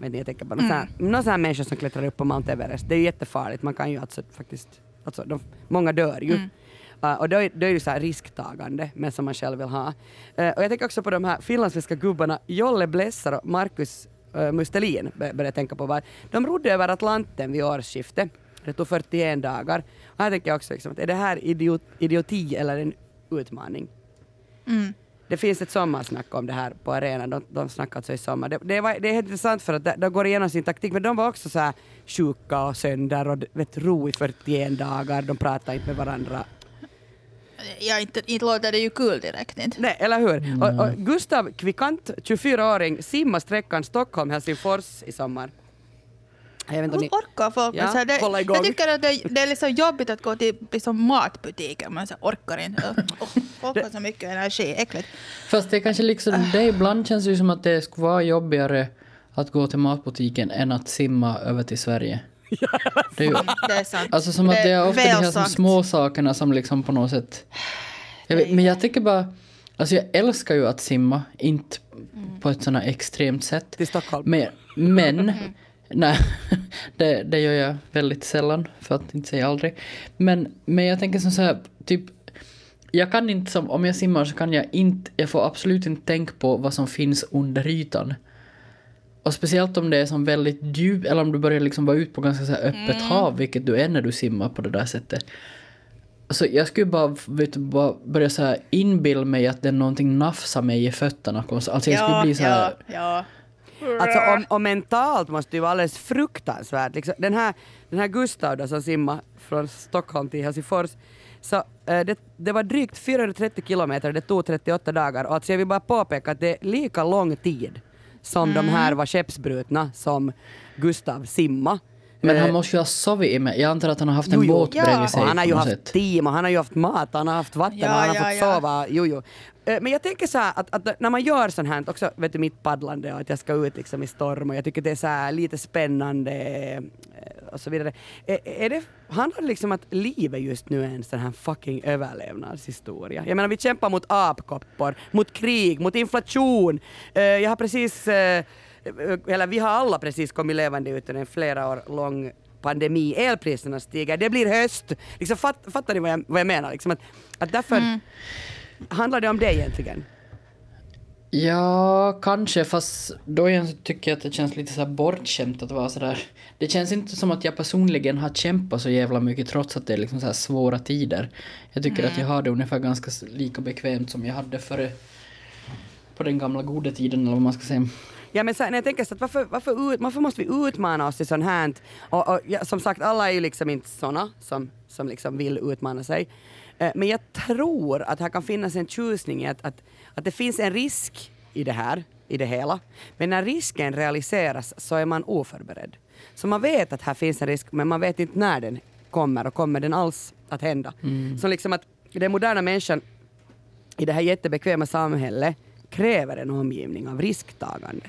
Men jag tänker bara mm. så här, någon sån här människa som klättrar upp på Mount Everest, det är jättefarligt, man kan ju alltså faktiskt, alltså de, många dör ju. Mm. Uh, och då är, då är det så här risktagande, men som man själv vill ha. Uh, och jag tänker också på de här finlandssvenska gubbarna Jolle Blessar och Marcus uh, Mustelin, bör, började tänka på vad de rodde över Atlanten vid årsskiftet. Det tog fyrtioen dagar. Och jag tänker också liksom, är det här idiot, idioti eller en utmaning? Mm. Det finns ett sommarsnack om det här på arenan. De, de snackade så i sommar. Det, det, var, det är helt intressant för att de, de går igenom sin taktik. Men de var också så här sjuka och sönder och vet, ro i fyrtioen dagar. De pratar inte med varandra. Ja, inte, inte låter det ju kul direkt. Inte. Nej, eller hur? Mm. Och, och Gustav Kvikant, tjugofyraåring, simmar sträckan Stockholm-Helsingfors i sommar. Jag vet inte, hon orkar folk. Ja, så det, jag tycker att det, det är liksom jobbigt att gå till liksom matbutiken. Man så orkar inte. Orkar så mycket energi. Äckligt. Fast det kanske liksom, det ibland känns det som att det skulle vara jobbigare att gå till matbutiken än att simma över till Sverige. Det är, ju, det är sant. Alltså som att det är ofta de här som små sakerna som liksom på något sätt... Jag vet, men jag tycker bara... Alltså jag älskar ju att simma. Inte mm. på ett sådant extremt sätt. Till Stockholm. Men... men mm. Nej, det, det gör jag väldigt sällan, för att inte säga aldrig. Men, men jag tänker som så här, typ, jag kan inte, som, om jag simmar så kan jag inte, jag får absolut inte tänka på vad som finns under ytan. Och speciellt om det är som väldigt djup, eller om du börjar liksom vara ut på ganska så här öppet mm. hav, vilket du är när du simmar på det där sättet. Så jag skulle bara, vet, bara börja så här inbilla mig att det är någonting nafsar mig i fötterna. Alltså jag skulle ja, bli så här... Ja, ja. Alltså, om, om mentalt måste ju vara alldeles fruktansvärt. Liksom, den, här, den här Gustav då, som simmar från Stockholm till Helsingfors. Så eh, det, det var drygt fyrahundratrettio kilometer, det tog trettioåtta dagar. Och alltså jag vill bara påpeka att det är lika lång tid som mm. de här var skeppsbrutna som Gustav simma. Men han måste ju ha sovit i mig. Jag antar att han har haft en jo, båt ja. bredvid sig. Han har ju haft sätt. team, och han har ju haft mat, han har haft vatten, ja, han har ja, fått ja. sova. Jo, jo. Men jag tänker så här, att, att när man gör sånt här, också vet du, mitt paddlande och att jag ska ut liksom i storm och jag tycker det är så här lite spännande och så vidare. Är, är det, handlar det liksom att livet just nu är en sån här fucking överlevnadshistoria? Jag menar, vi kämpar mot apkoppor, mot krig, mot inflation. Jag har precis... Eller vi har alla precis kommit levande utan en flera år lång pandemi. Elpriserna stiger, det blir höst. Liksom, fatt, fattar ni vad jag, vad jag menar? Liksom att, att därför mm. handlar det om det egentligen? Ja, kanske. Fast då tycker jag att det känns lite så här bortskämt att vara så där. Det känns inte som att jag personligen har kämpat så jävla mycket trots att det är liksom så här svåra tider. Jag tycker mm. att jag har det ungefär ganska lika bekvämt som jag hade före på den gamla goda tiden, eller vad man ska säga. Ja, men så, när jag tänker så att varför, varför, ut, varför måste vi utmana oss i sånt här? Och, och ja, som sagt, alla är ju liksom inte såna som, som liksom vill utmana sig. Eh, men jag tror att här kan finnas en tjusning i att, att, att det finns en risk i det här, i det hela. Men när risken realiseras så är man oförberedd. Så man vet att här finns en risk, men man vet inte när den kommer och kommer den alls att hända. Mm. Så liksom att den moderna människan i det här jättebekväma samhället kräver en omgivning av risktagande.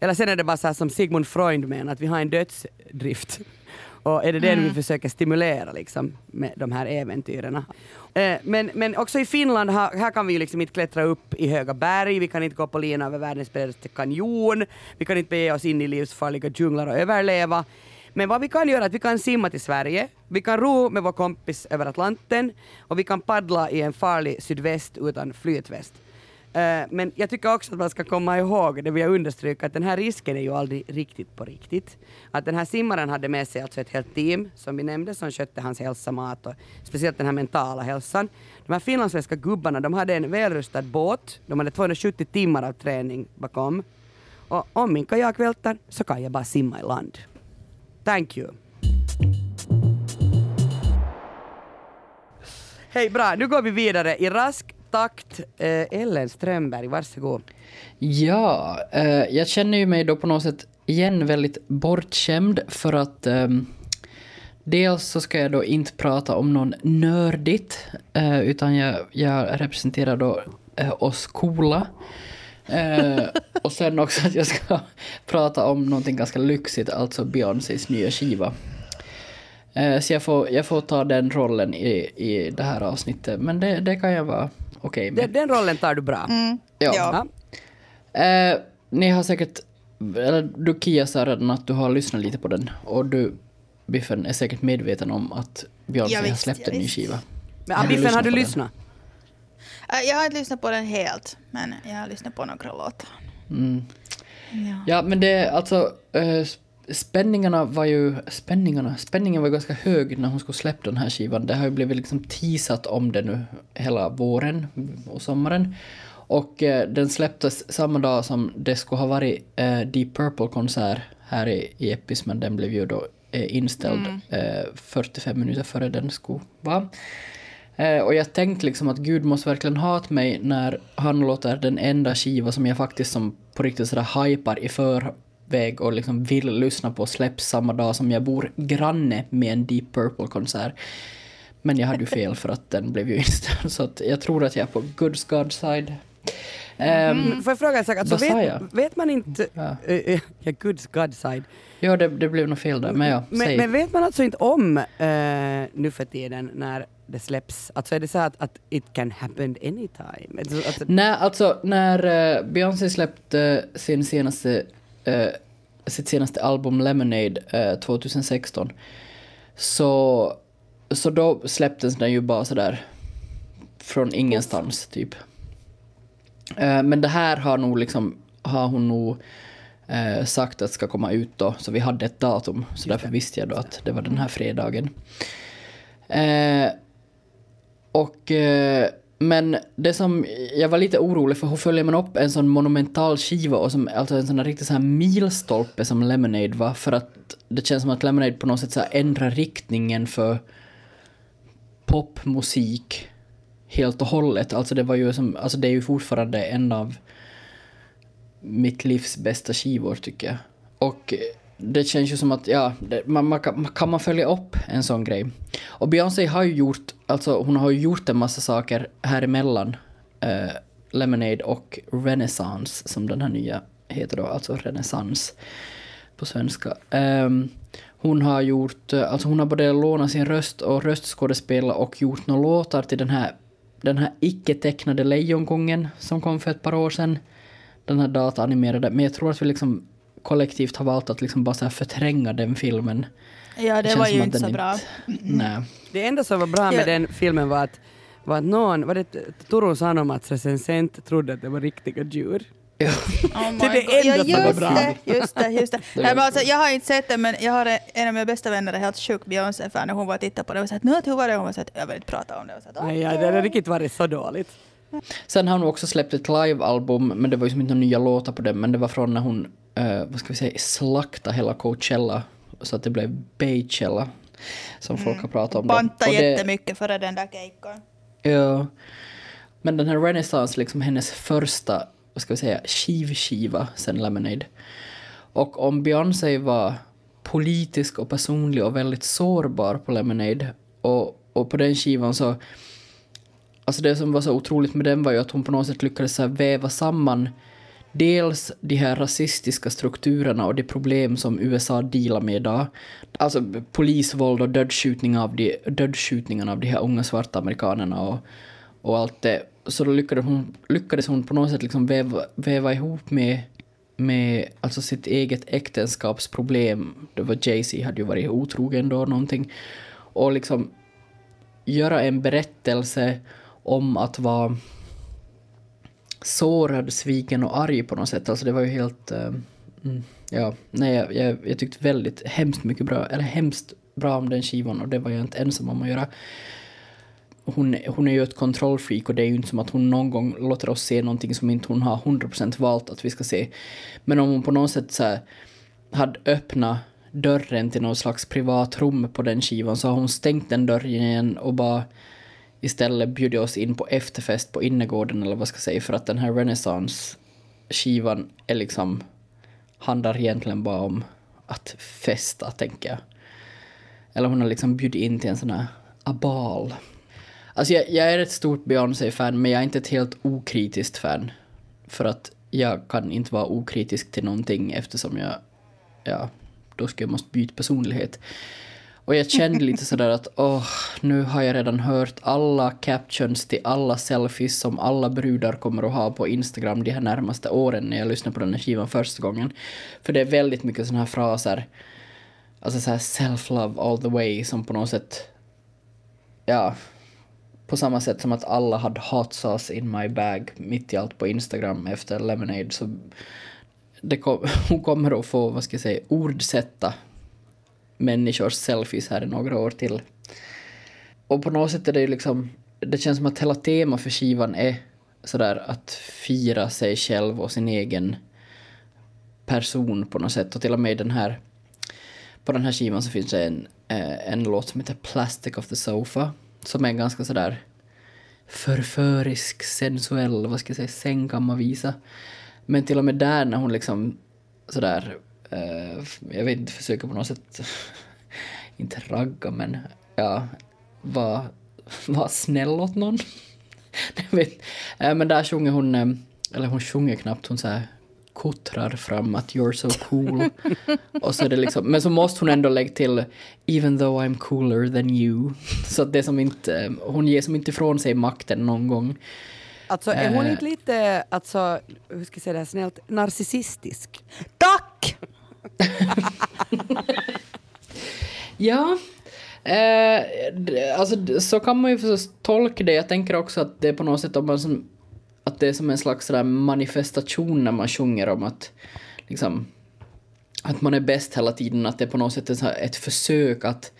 Eller sen är det bara så här som Sigmund Freud menar, att vi har en dödsdrift. Och är det den mm. vi försöker stimulera liksom, med de här äventyrerna. Eh, men, men också i Finland, här, här kan vi ju liksom inte klättra upp i höga berg. Vi kan inte gå på lina över världens bredaste kanjon. Vi kan inte bege oss in i livsfarliga djunglar och överleva. Men vad vi kan göra är att vi kan simma till Sverige. Vi kan ro med vår kompis över Atlanten. Och vi kan paddla i en farlig sydväst utan flytväst. Men jag tycker också att man ska komma ihåg, det vill jag understryka, att den här risken är ju aldrig riktigt på riktigt. Att den här simmaren hade med sig alltså ett helt team, som vi nämnde, som köpte hans hälsa, mat och speciellt den här mentala hälsan. De här finlandssvenska gubbarna, de hade en välrustad båt, de hade tvåhundrasjuttio timmar av träning bakom. Och om min kajak välter så kan jag bara simma i land. Thank you. Hej, bra, nu går vi vidare i rask takt. Eh, Ellen Strömberg, varsågod. Ja, eh, jag känner ju mig då på något sätt igen väldigt bortskämd för att eh, dels så ska jag då inte prata om någon nördigt eh, utan jag, jag representerar då eh, oss coola. Eh, och sen också att jag ska prata om någonting ganska lyxigt, alltså Beyoncés nya skiva. Eh, så jag får, jag får ta den rollen i, i det här avsnittet, men det, det kan jag vara. Okay, men... Den rollen tar du bra. Mm. Ja. ja. Eh, ni har säkert, eller du Kia sa redan att du har lyssnat lite på den. Och du, Biffen, är säkert medveten om att Beyoncé har släppt en ny skiva. Men har Biffen, har du lyssnat? Jag har inte lyssnat på den helt, men jag har lyssnat på några låtar. Mm. Ja. ja, men det är alltså... Eh, Spänningarna var ju spänningarna, spänningen var ganska hög när hon skulle släppa den här skivan. Det har ju blivit liksom teasat om det nu hela våren och sommaren. Och eh, den släpptes samma dag som det skulle ha varit eh, Deep Purple-konsert här i, i Epis, men den blev ju då eh, inställd mm. eh, fyrtiofem minuter före den skulle vara. Eh, och jag tänkte liksom att Gud måste verkligen hata mig när han låter den enda skiva som jag faktiskt som på riktigt sådär hypar i för väg och liksom vill lyssna på släpps samma dag som jag bor granne med en Deep Purple-konsert. Men jag hade ju fel för att den blev ju inställd, så att jag tror att jag är på good God side. Um, mm, får jag fråga en sak? Alltså, vet, vet man inte... Ja, uh, uh, yeah, good God side. Ja, det, det blev nog fel där, men ja. Men, men vet man alltså inte om uh, nu för tiden när det släpps? Alltså är det så att, att it can happen anytime? Alltså, alltså... Nej, alltså när uh, Beyoncé släppte sin senaste... Uh, sitt senaste album Lemonade uh, tjugohundrasexton så, så då släpptes den ju bara sådär från ingenstans typ. Uh, men det här har nog liksom har hon nog uh, sagt att ska komma ut då, så vi hade ett datum, så därför visste jag då att det var den här fredagen. Uh, och uh, Men det som jag var lite orolig för, hur följer man upp en sån monumental skiva och som, alltså en sån här riktigt så här milstolpe som Lemonade var, för att det känns som att Lemonade på något sätt så här ändrar riktningen för popmusik helt och hållet. Alltså det var ju som, alltså det är ju fortfarande en av mitt livs bästa skivor, tycker jag. Och det känns ju som att, ja, det, man, man, kan man följa upp en sån grej? Och Beyoncé har ju gjort, alltså hon har ju gjort en massa saker här emellan eh, Lemonade och Renaissance, som den här nya heter då, alltså Renaissance på svenska. Eh, hon har gjort, alltså hon har både lånat sin röst och röstskådespela och gjort några låtar till den här, den här icke-tecknade Lejongången som kom för ett par år sedan. Den här dataanimerade, men jag tror att vi liksom kollektivt har valt att liksom bara så här förtränga den filmen. Ja, det, det var ju inte så bra. Nej. Det enda som var bra med ja. den filmen var att, var att någon, var det Turun Sanomats recensent trodde att det var riktiga djur. Ja. Oh my det är det enda ja, som var bra. Det, just det, just det. det var alltså, jag har inte sett det, men jag har en av mina bästa vänner, helt sjuk Beyoncé-fan, och hon var och tittade på det och sa att nu att hur var det? Hon var att jag vill inte prata om det. Och så att, okay. Nej, ja, det hade riktigt varit så dåligt. Sen har hon också släppt ett live-album, men det var ju liksom inte några nya låtar på det, men det var från när hon Uh, vad ska vi säga, slakta hela Coachella så att det blev Baychella som mm. folk har pratat om. Banta det. Och jättemycket det, före den där kejkon. Ja. Men den här Renaissance, liksom hennes första, vad ska vi säga, skivskiva sen Lemonade. Och om Beyoncé var politisk och personlig och väldigt sårbar på Lemonade och, och på den skivan så, alltså det som var så otroligt med den var ju att hon på något sätt lyckades så här väva samman dels de här rasistiska strukturerna och de problem som U S A delar med idag. Alltså polisvåld och dödsskjutning av de, dödsskjutningarna av de här unga svarta amerikanerna och, och allt det. Så då lyckades hon, lyckades hon på något sätt liksom väva, väva ihop med, med alltså sitt eget äktenskapsproblem. Det var Jay-Z hade ju varit otrogen då någonting. Och liksom göra en berättelse om att vara sårad, sviken och arg på något sätt. Alltså det var ju helt uh, mm, ja, nej, jag, jag, jag tyckte väldigt hemskt mycket bra, eller hemskt bra om den skivan, och det var jag inte ensam om att göra. Hon, hon är ju ett kontrollfreak, och det är ju inte som att hon någon gång låter oss se någonting som inte hon har hundra procent valt att vi ska se. Men om hon på något sätt så här hade öppnat dörren till någon slags privat rum på den skivan, så har hon stängt den dörren igen och bara istället bjuder oss in på efterfest på innergården, eller vad ska jag säga, för att den här Renaissance-skivan är liksom, handlar egentligen bara om att festa, tänker jag. Eller hon har liksom bjudit in till en sån här abal. Alltså jag, jag är ett stort Beyoncé-fan, men jag är inte ett helt okritiskt fan. För att jag kan inte vara okritisk till någonting, eftersom jag, ja, då ska jag måste byta personlighet. Och jag kände lite sådär att åh, nu har jag redan hört alla captions till alla selfies som alla brudar kommer att ha på Instagram de här närmaste åren när jag lyssnar på den här skivan första gången. För det är väldigt mycket sådana här fraser, alltså såhär self-love all the way, som på något sätt, ja, på samma sätt som att alla hade hot sauce in my bag mitt i allt på Instagram efter Lemonade, så det kom, hon kommer att få, vad ska jag säga, ordsätta människors selfies här i några år till. Och på något sätt är det ju liksom, det känns som att hela tema för skivan är sådär att fira sig själv och sin egen person på något sätt. Och till och med den här, på den här skivan så finns det en, en låt som heter Plastic of the Sofa, som är ganska sådär förförisk, sensuell, vad ska jag säga, sängkammarvisa. Men till och med där när hon liksom sådär, Uh, jag vet inte, försöka på något sätt inte ragga, men ja, var, var snäll åt någon. Jag vet, uh, men där sjunger hon, uh, eller hon sjunger knappt, hon så här kottrar fram att you're so cool och så är det liksom, men så måste hon ändå lägga till even though I'm cooler than you, så att det som inte, uh, hon ger som inte ifrån sig makten någon gång. Alltså är hon uh, inte lite, alltså hur ska jag säga det här snällt, narcissistisk? Tack! Ja, eh, alltså så kan man ju förstås tolka det. Jag tänker också att det är på något sätt om man som, att det är som en slags sådär manifestation när man sjunger om att liksom, att man är bäst hela tiden, att det är på något sätt ett, ett försök att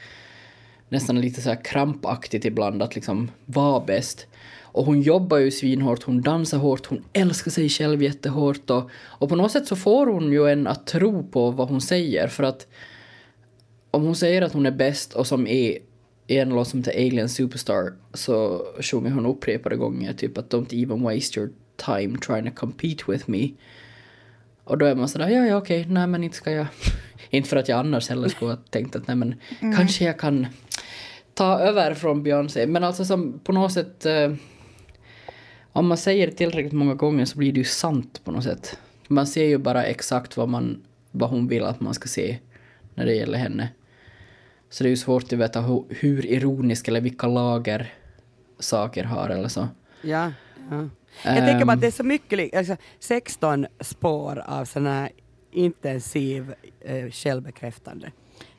nästan lite så här krampaktigt ibland att liksom vara bäst. Och hon jobbar ju svinhårt, hon dansar hårt, hon älskar sig själv jättehårt. Och, och på något sätt så får hon ju en att tro på vad hon säger. För att om hon säger att hon är bäst och som är en låt som heter Alien Superstar, så sjunger hon upprepade gånger typ att don't even waste your time trying to compete with me. Och då är man sådär, ja ja okej, nej men inte ska jag. Inte för att jag annars heller skulle ha tänkt att nej men mm. kanske jag kan ta över från Beyoncé. Men alltså som på något sätt, eh, om man säger det tillräckligt många gånger så blir det ju sant på något sätt. Man ser ju bara exakt vad, man, vad hon vill att man ska se när det gäller henne. Så det är ju svårt att veta hur, hur ironisk eller vilka lager saker har eller så. Ja, ja. Jag tänker bara att det är så mycket, alltså sexton spår av sådana här intensiv eh, självbekräftande.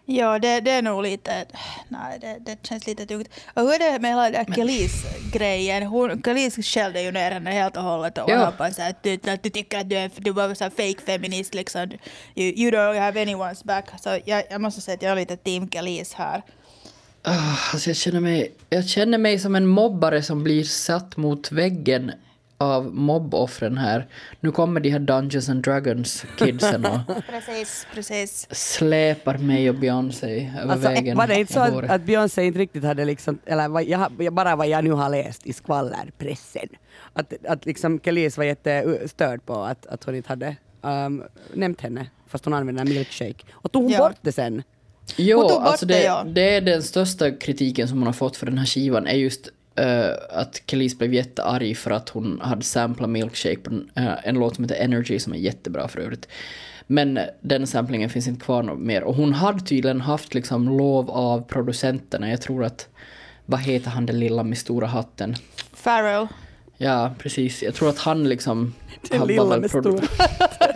Ja, det, det är nog lite, nej det, det känns lite tungt. Och hur är det med hela Kelis-grejen? Kelis skällde ju ner henne helt och hållet och ja. Bara så att du, att du tycker att du är, du var så här fake feminist liksom. You, you don't have anyone's back. Så jag, jag måste säga att jag är lite team Kelis här. Oh, alltså jag, känner mig, jag känner mig som en mobbare som blir satt mot väggen av mobboffren här. Nu kommer de här Dungeons and Dragons kidsen och precis, precis. Släpar mig och Beyoncé över alltså, vägen. Var det inte så att, att Beyoncé inte riktigt hade liksom, eller jag, bara vad jag nu har läst i skvallarpressen, att, att liksom Kelis var jättestörd på att, att hon inte hade um, nämnt henne, fast hon använde en milkshake. Och tog hon ja. Bort det sen. Jo, alltså det, det, ja. Det är den största kritiken som hon har fått för den här skivan är just Uh, att Kelis blev jättearg för att hon hade samplat Milkshake på en, uh, en låt som heter Energy som är jättebra för övrigt. Men den samplingen finns inte kvar något mer. Och hon hade tydligen haft liksom lov av producenterna. Jag tror att, vad heter han den lilla med stora hatten? Farrell. Ja, precis. Jag tror att han liksom... Den lilla med stora hatten.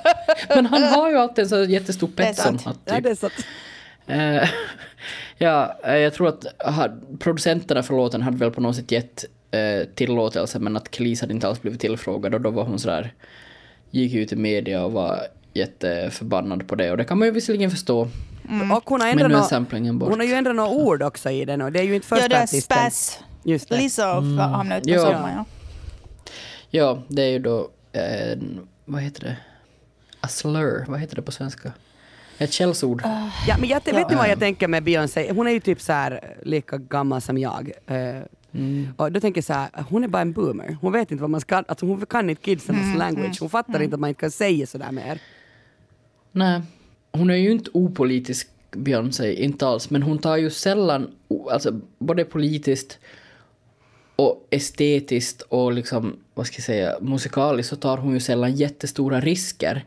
Men han har ju alltid en så jättestor Petson-hatt. Ja, det är sant. Uh, ja, jag tror att producenterna för låten hade väl på något sätt gett eh, tillåtelse, men att Kelis hade inte alls blivit tillfrågad och då var hon sådär, gick ut i media och var jätteförbannad på det, och det kan man ju visserligen förstå. Mm. Och hon har ändrat några, hon har ju ändrat några ord också i den, och det är ju inte första ja, artisten. Spass. Just det. Lisa hamnade ut på sommar, ja. Ja, det är ju då eh, vad heter det? A slur, vad heter det på svenska? Ett källsord. Uh, ja, men jag ja. Vet ni vad jag tänker med Beyoncé? Hon är ju typ så här lika gammal som jag. Uh, mm. Och då tänker jag så här, hon är bara en boomer. Hon vet inte vad man ska, alltså hon kan inte kidsens mm, language. Hon fattar mm. inte att man inte kan säga sådär mer. Nej, hon är ju inte opolitisk Beyoncé, inte alls. Men hon tar ju sällan, alltså både politiskt och estetiskt och liksom, vad ska jag säga, musikaliskt så tar hon ju sällan jättestora risker.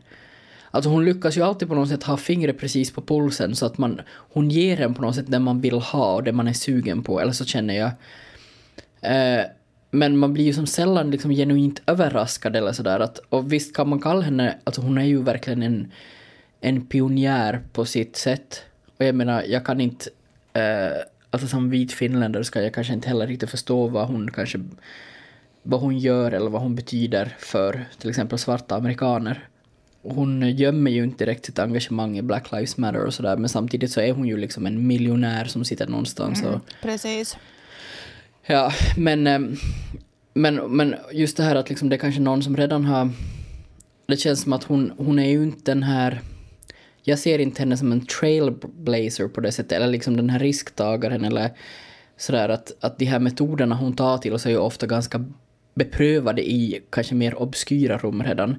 Alltså hon lyckas ju alltid på något sätt ha fingret precis på pulsen så att man, hon ger den på något sätt det man vill ha och det man är sugen på, eller så känner jag. Eh, men man blir ju som sällan liksom genuint överraskad eller sådär. Att, och visst kan man kalla henne, alltså hon är ju verkligen en, en pionjär på sitt sätt. Och jag menar, jag kan inte, eh, alltså som vit finländare ska jag kanske inte heller riktigt förstå vad hon kanske, vad hon gör eller vad hon betyder för till exempel svarta amerikaner. Hon gömmer ju inte direkt sitt engagemang i Black Lives Matter och sådär, men samtidigt så är hon ju liksom en miljonär som sitter någonstans. Mm, och... Precis. Ja, men, men, men just det här att liksom det är kanske någon som redan har... Det känns som att hon, hon är ju inte den här... Jag ser inte henne som en trailblazer på det sättet, eller liksom den här risktagaren eller sådär, att, att de här metoderna hon tar till och så är ju ofta ganska beprövade i kanske mer obskyra rum redan.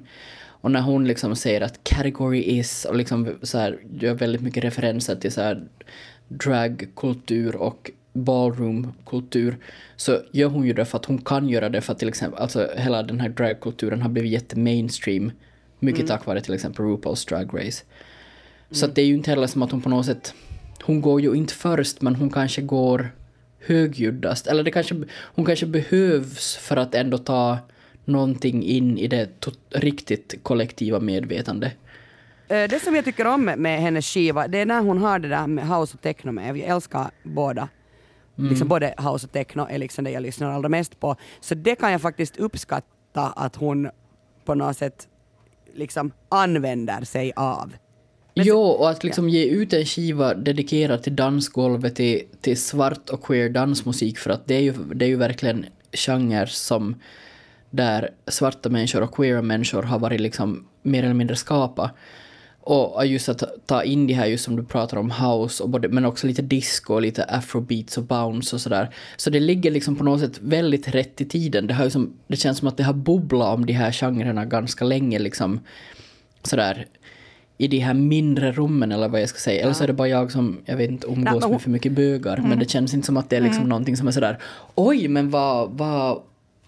Och när hon liksom säger att category is och liksom så här, gör väldigt mycket referenser till så här dragkultur och ballroomkultur, så gör hon ju det för att hon kan göra det för att till exempel, alltså hela den här dragkulturen har blivit jättemainstream mycket mm. tack vare till exempel RuPaul's Drag Race. Så mm. att det är ju inte heller som att hon på något sätt, hon går ju inte först, men hon kanske går högljuddast, eller det kanske, hon kanske behövs för att ändå ta någonting in i det tot- riktigt kollektiva medvetande. Det som jag tycker om med hennes skiva, det är när hon har det där med house och techno med. Jag älskar båda. Mm. Liksom både house och techno är liksom det jag lyssnar allra mest på. Så det kan jag faktiskt uppskatta att hon på något sätt liksom använder sig av. Men jo, och att liksom ja. ge ut en skiva dedikerad till dansgolvet, till, till svart och queer dansmusik, för att det är ju, det är ju verkligen genre som där svarta människor och queera människor har varit liksom mer eller mindre skapa. Och just att ta in det här just som du pratar om house och både, men också lite disco och lite afrobeats och bounce och sådär. Så det ligger liksom på något sätt väldigt rätt i tiden. Det, har ju som, det känns som att det har bubblat om de här genrerna ganska länge liksom sådär i de här mindre rummen eller vad jag ska säga. Ja. Eller så är det bara jag som, jag vet inte, omgås med för mycket bögar. Mm. Men det känns inte som att det är liksom mm. någonting som är sådär oj, men vad, vad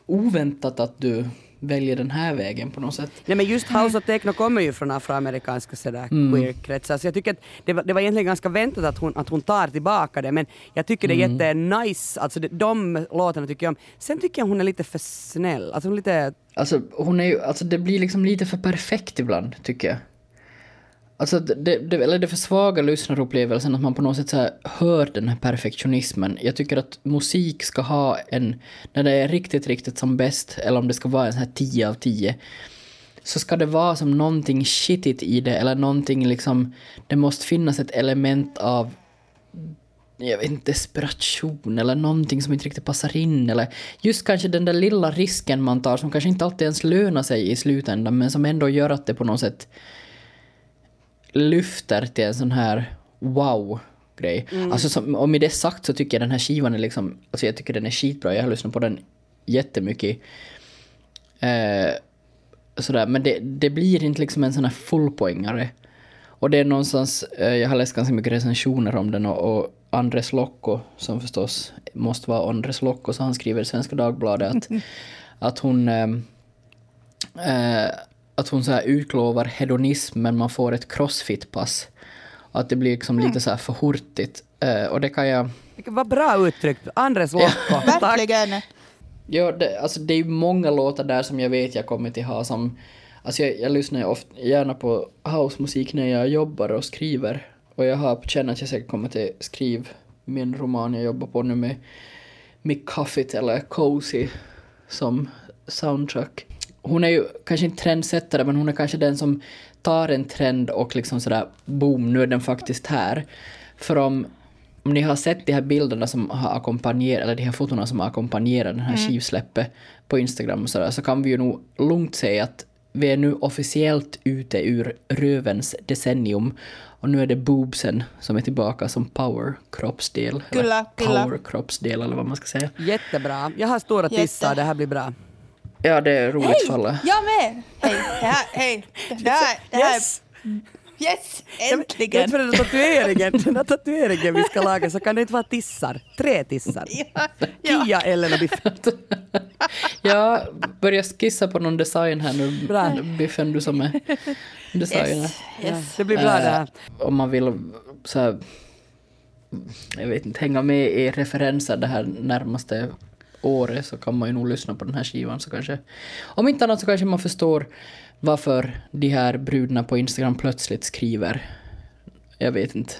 oväntat att du väljer den här vägen på något sätt. Nej, men just house och techno kommer ju från afroamerikanska sådär mm. queer-kretsar. Så jag tycker att det var, det var egentligen ganska väntat att hon, att hon tar tillbaka det. Men jag tycker det är mm. jättenice. Alltså de, de låtarna tycker jag om. Sen tycker jag hon är lite för snäll. Alltså hon är lite... Alltså, hon är ju, alltså det blir liksom lite för perfekt ibland tycker jag. Alltså det, det, eller det försvagar lyssnarupplevelsen att man på något sätt så här hör den här perfektionismen. Jag tycker att musik ska ha en, när det är riktigt, riktigt som bäst, eller om det ska vara en sån här tio av tio, så ska det vara som någonting shitigt i det, eller någonting liksom, det måste finnas ett element av, jag vet inte, desperation eller någonting som inte riktigt passar in, eller just kanske den där lilla risken man tar som kanske inte alltid ens lönar sig i slutändan, men som ändå gör att det på något sätt lyfter till en sån här wow-grej. Mm. Alltså som, om i det sagt så tycker jag den här skivan är liksom, alltså jag tycker den är skitbra. Jag har lyssnat på den jättemycket. Eh, sådär. Men det, det blir inte liksom en sån här fullpoängare. Och det är någonstans, eh, jag har läst ganska mycket recensioner om den, och, och Andres Locko, som förstås måste vara Andres Locko, så han skriver i Svenska Dagbladet att, att hon eh, eh, att hon så här utlovar hedonism, men man får ett crossfit-pass. Att det blir liksom mm. lite så här för hurtigt. Uh, och det kan jag... Det var bra uttryckt. Andres Locko. Verkligen. Ja, det, alltså det är ju många låtar där som jag vet jag kommer till ha som... Alltså jag, jag lyssnar ofta, gärna på housemusik när jag jobbar och skriver. Och jag har känner att jag säkert kommer till skriv min roman jag jobbar på nu med med Cuffit eller Cozy som soundtrack. Hon är ju kanske inte trendsättare, men hon är kanske den som tar en trend och liksom sådär, boom, nu är den faktiskt här. För om, om ni har sett de här bilderna som har ackompanjerat, eller de här fotorna som har ackompanjerat den här mm. skivsläppet på Instagram och sådär, så kan vi ju nog lugnt säga att vi är nu officiellt ute ur rövens decennium, och nu är det boobsen som är tillbaka som powerkroppsdel. Kulla, kulla. Powerkroppsdel eller vad man ska säga. Jättebra. Jag har stora tissar, det här blir bra. Ja, det är roligt hey, för alla. Jag med! Hej, hej. Det här, det här. Yes! Yes, äntligen! För den tatueringen, den tatueringen vi ska laga, så kan det inte vara tissar. Tre tissar. Ja, ja. Kia, Ellen och Biffen. Jag börjar skissa på någon design här nu. Bra. Biffen, du som är designer. Yes, yes. Det blir bra det här. Om man vill så här, jag vet inte, hänga med i referenser det här närmaste året, så kan man ju nog lyssna på den här skivan, så kanske, om inte annat så kanske man förstår varför de här brudarna på Instagram plötsligt skriver. Jag vet inte.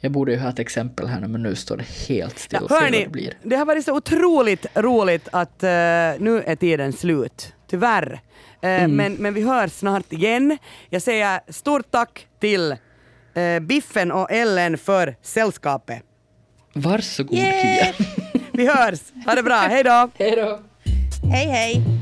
Jag borde ju ha ett exempel här nu, men nu står det helt still. Ja, hörni, det, blir. det har varit så otroligt roligt att uh, nu är tiden slut. Tyvärr. Uh, mm. men, men vi hörs snart igen. Jag säger stort tack till uh, Biffen och Ellen för sällskapet. Varsågod, yeah. Kia. Vi hörs. Ha det bra. Hej då. Hej då. Hej hej.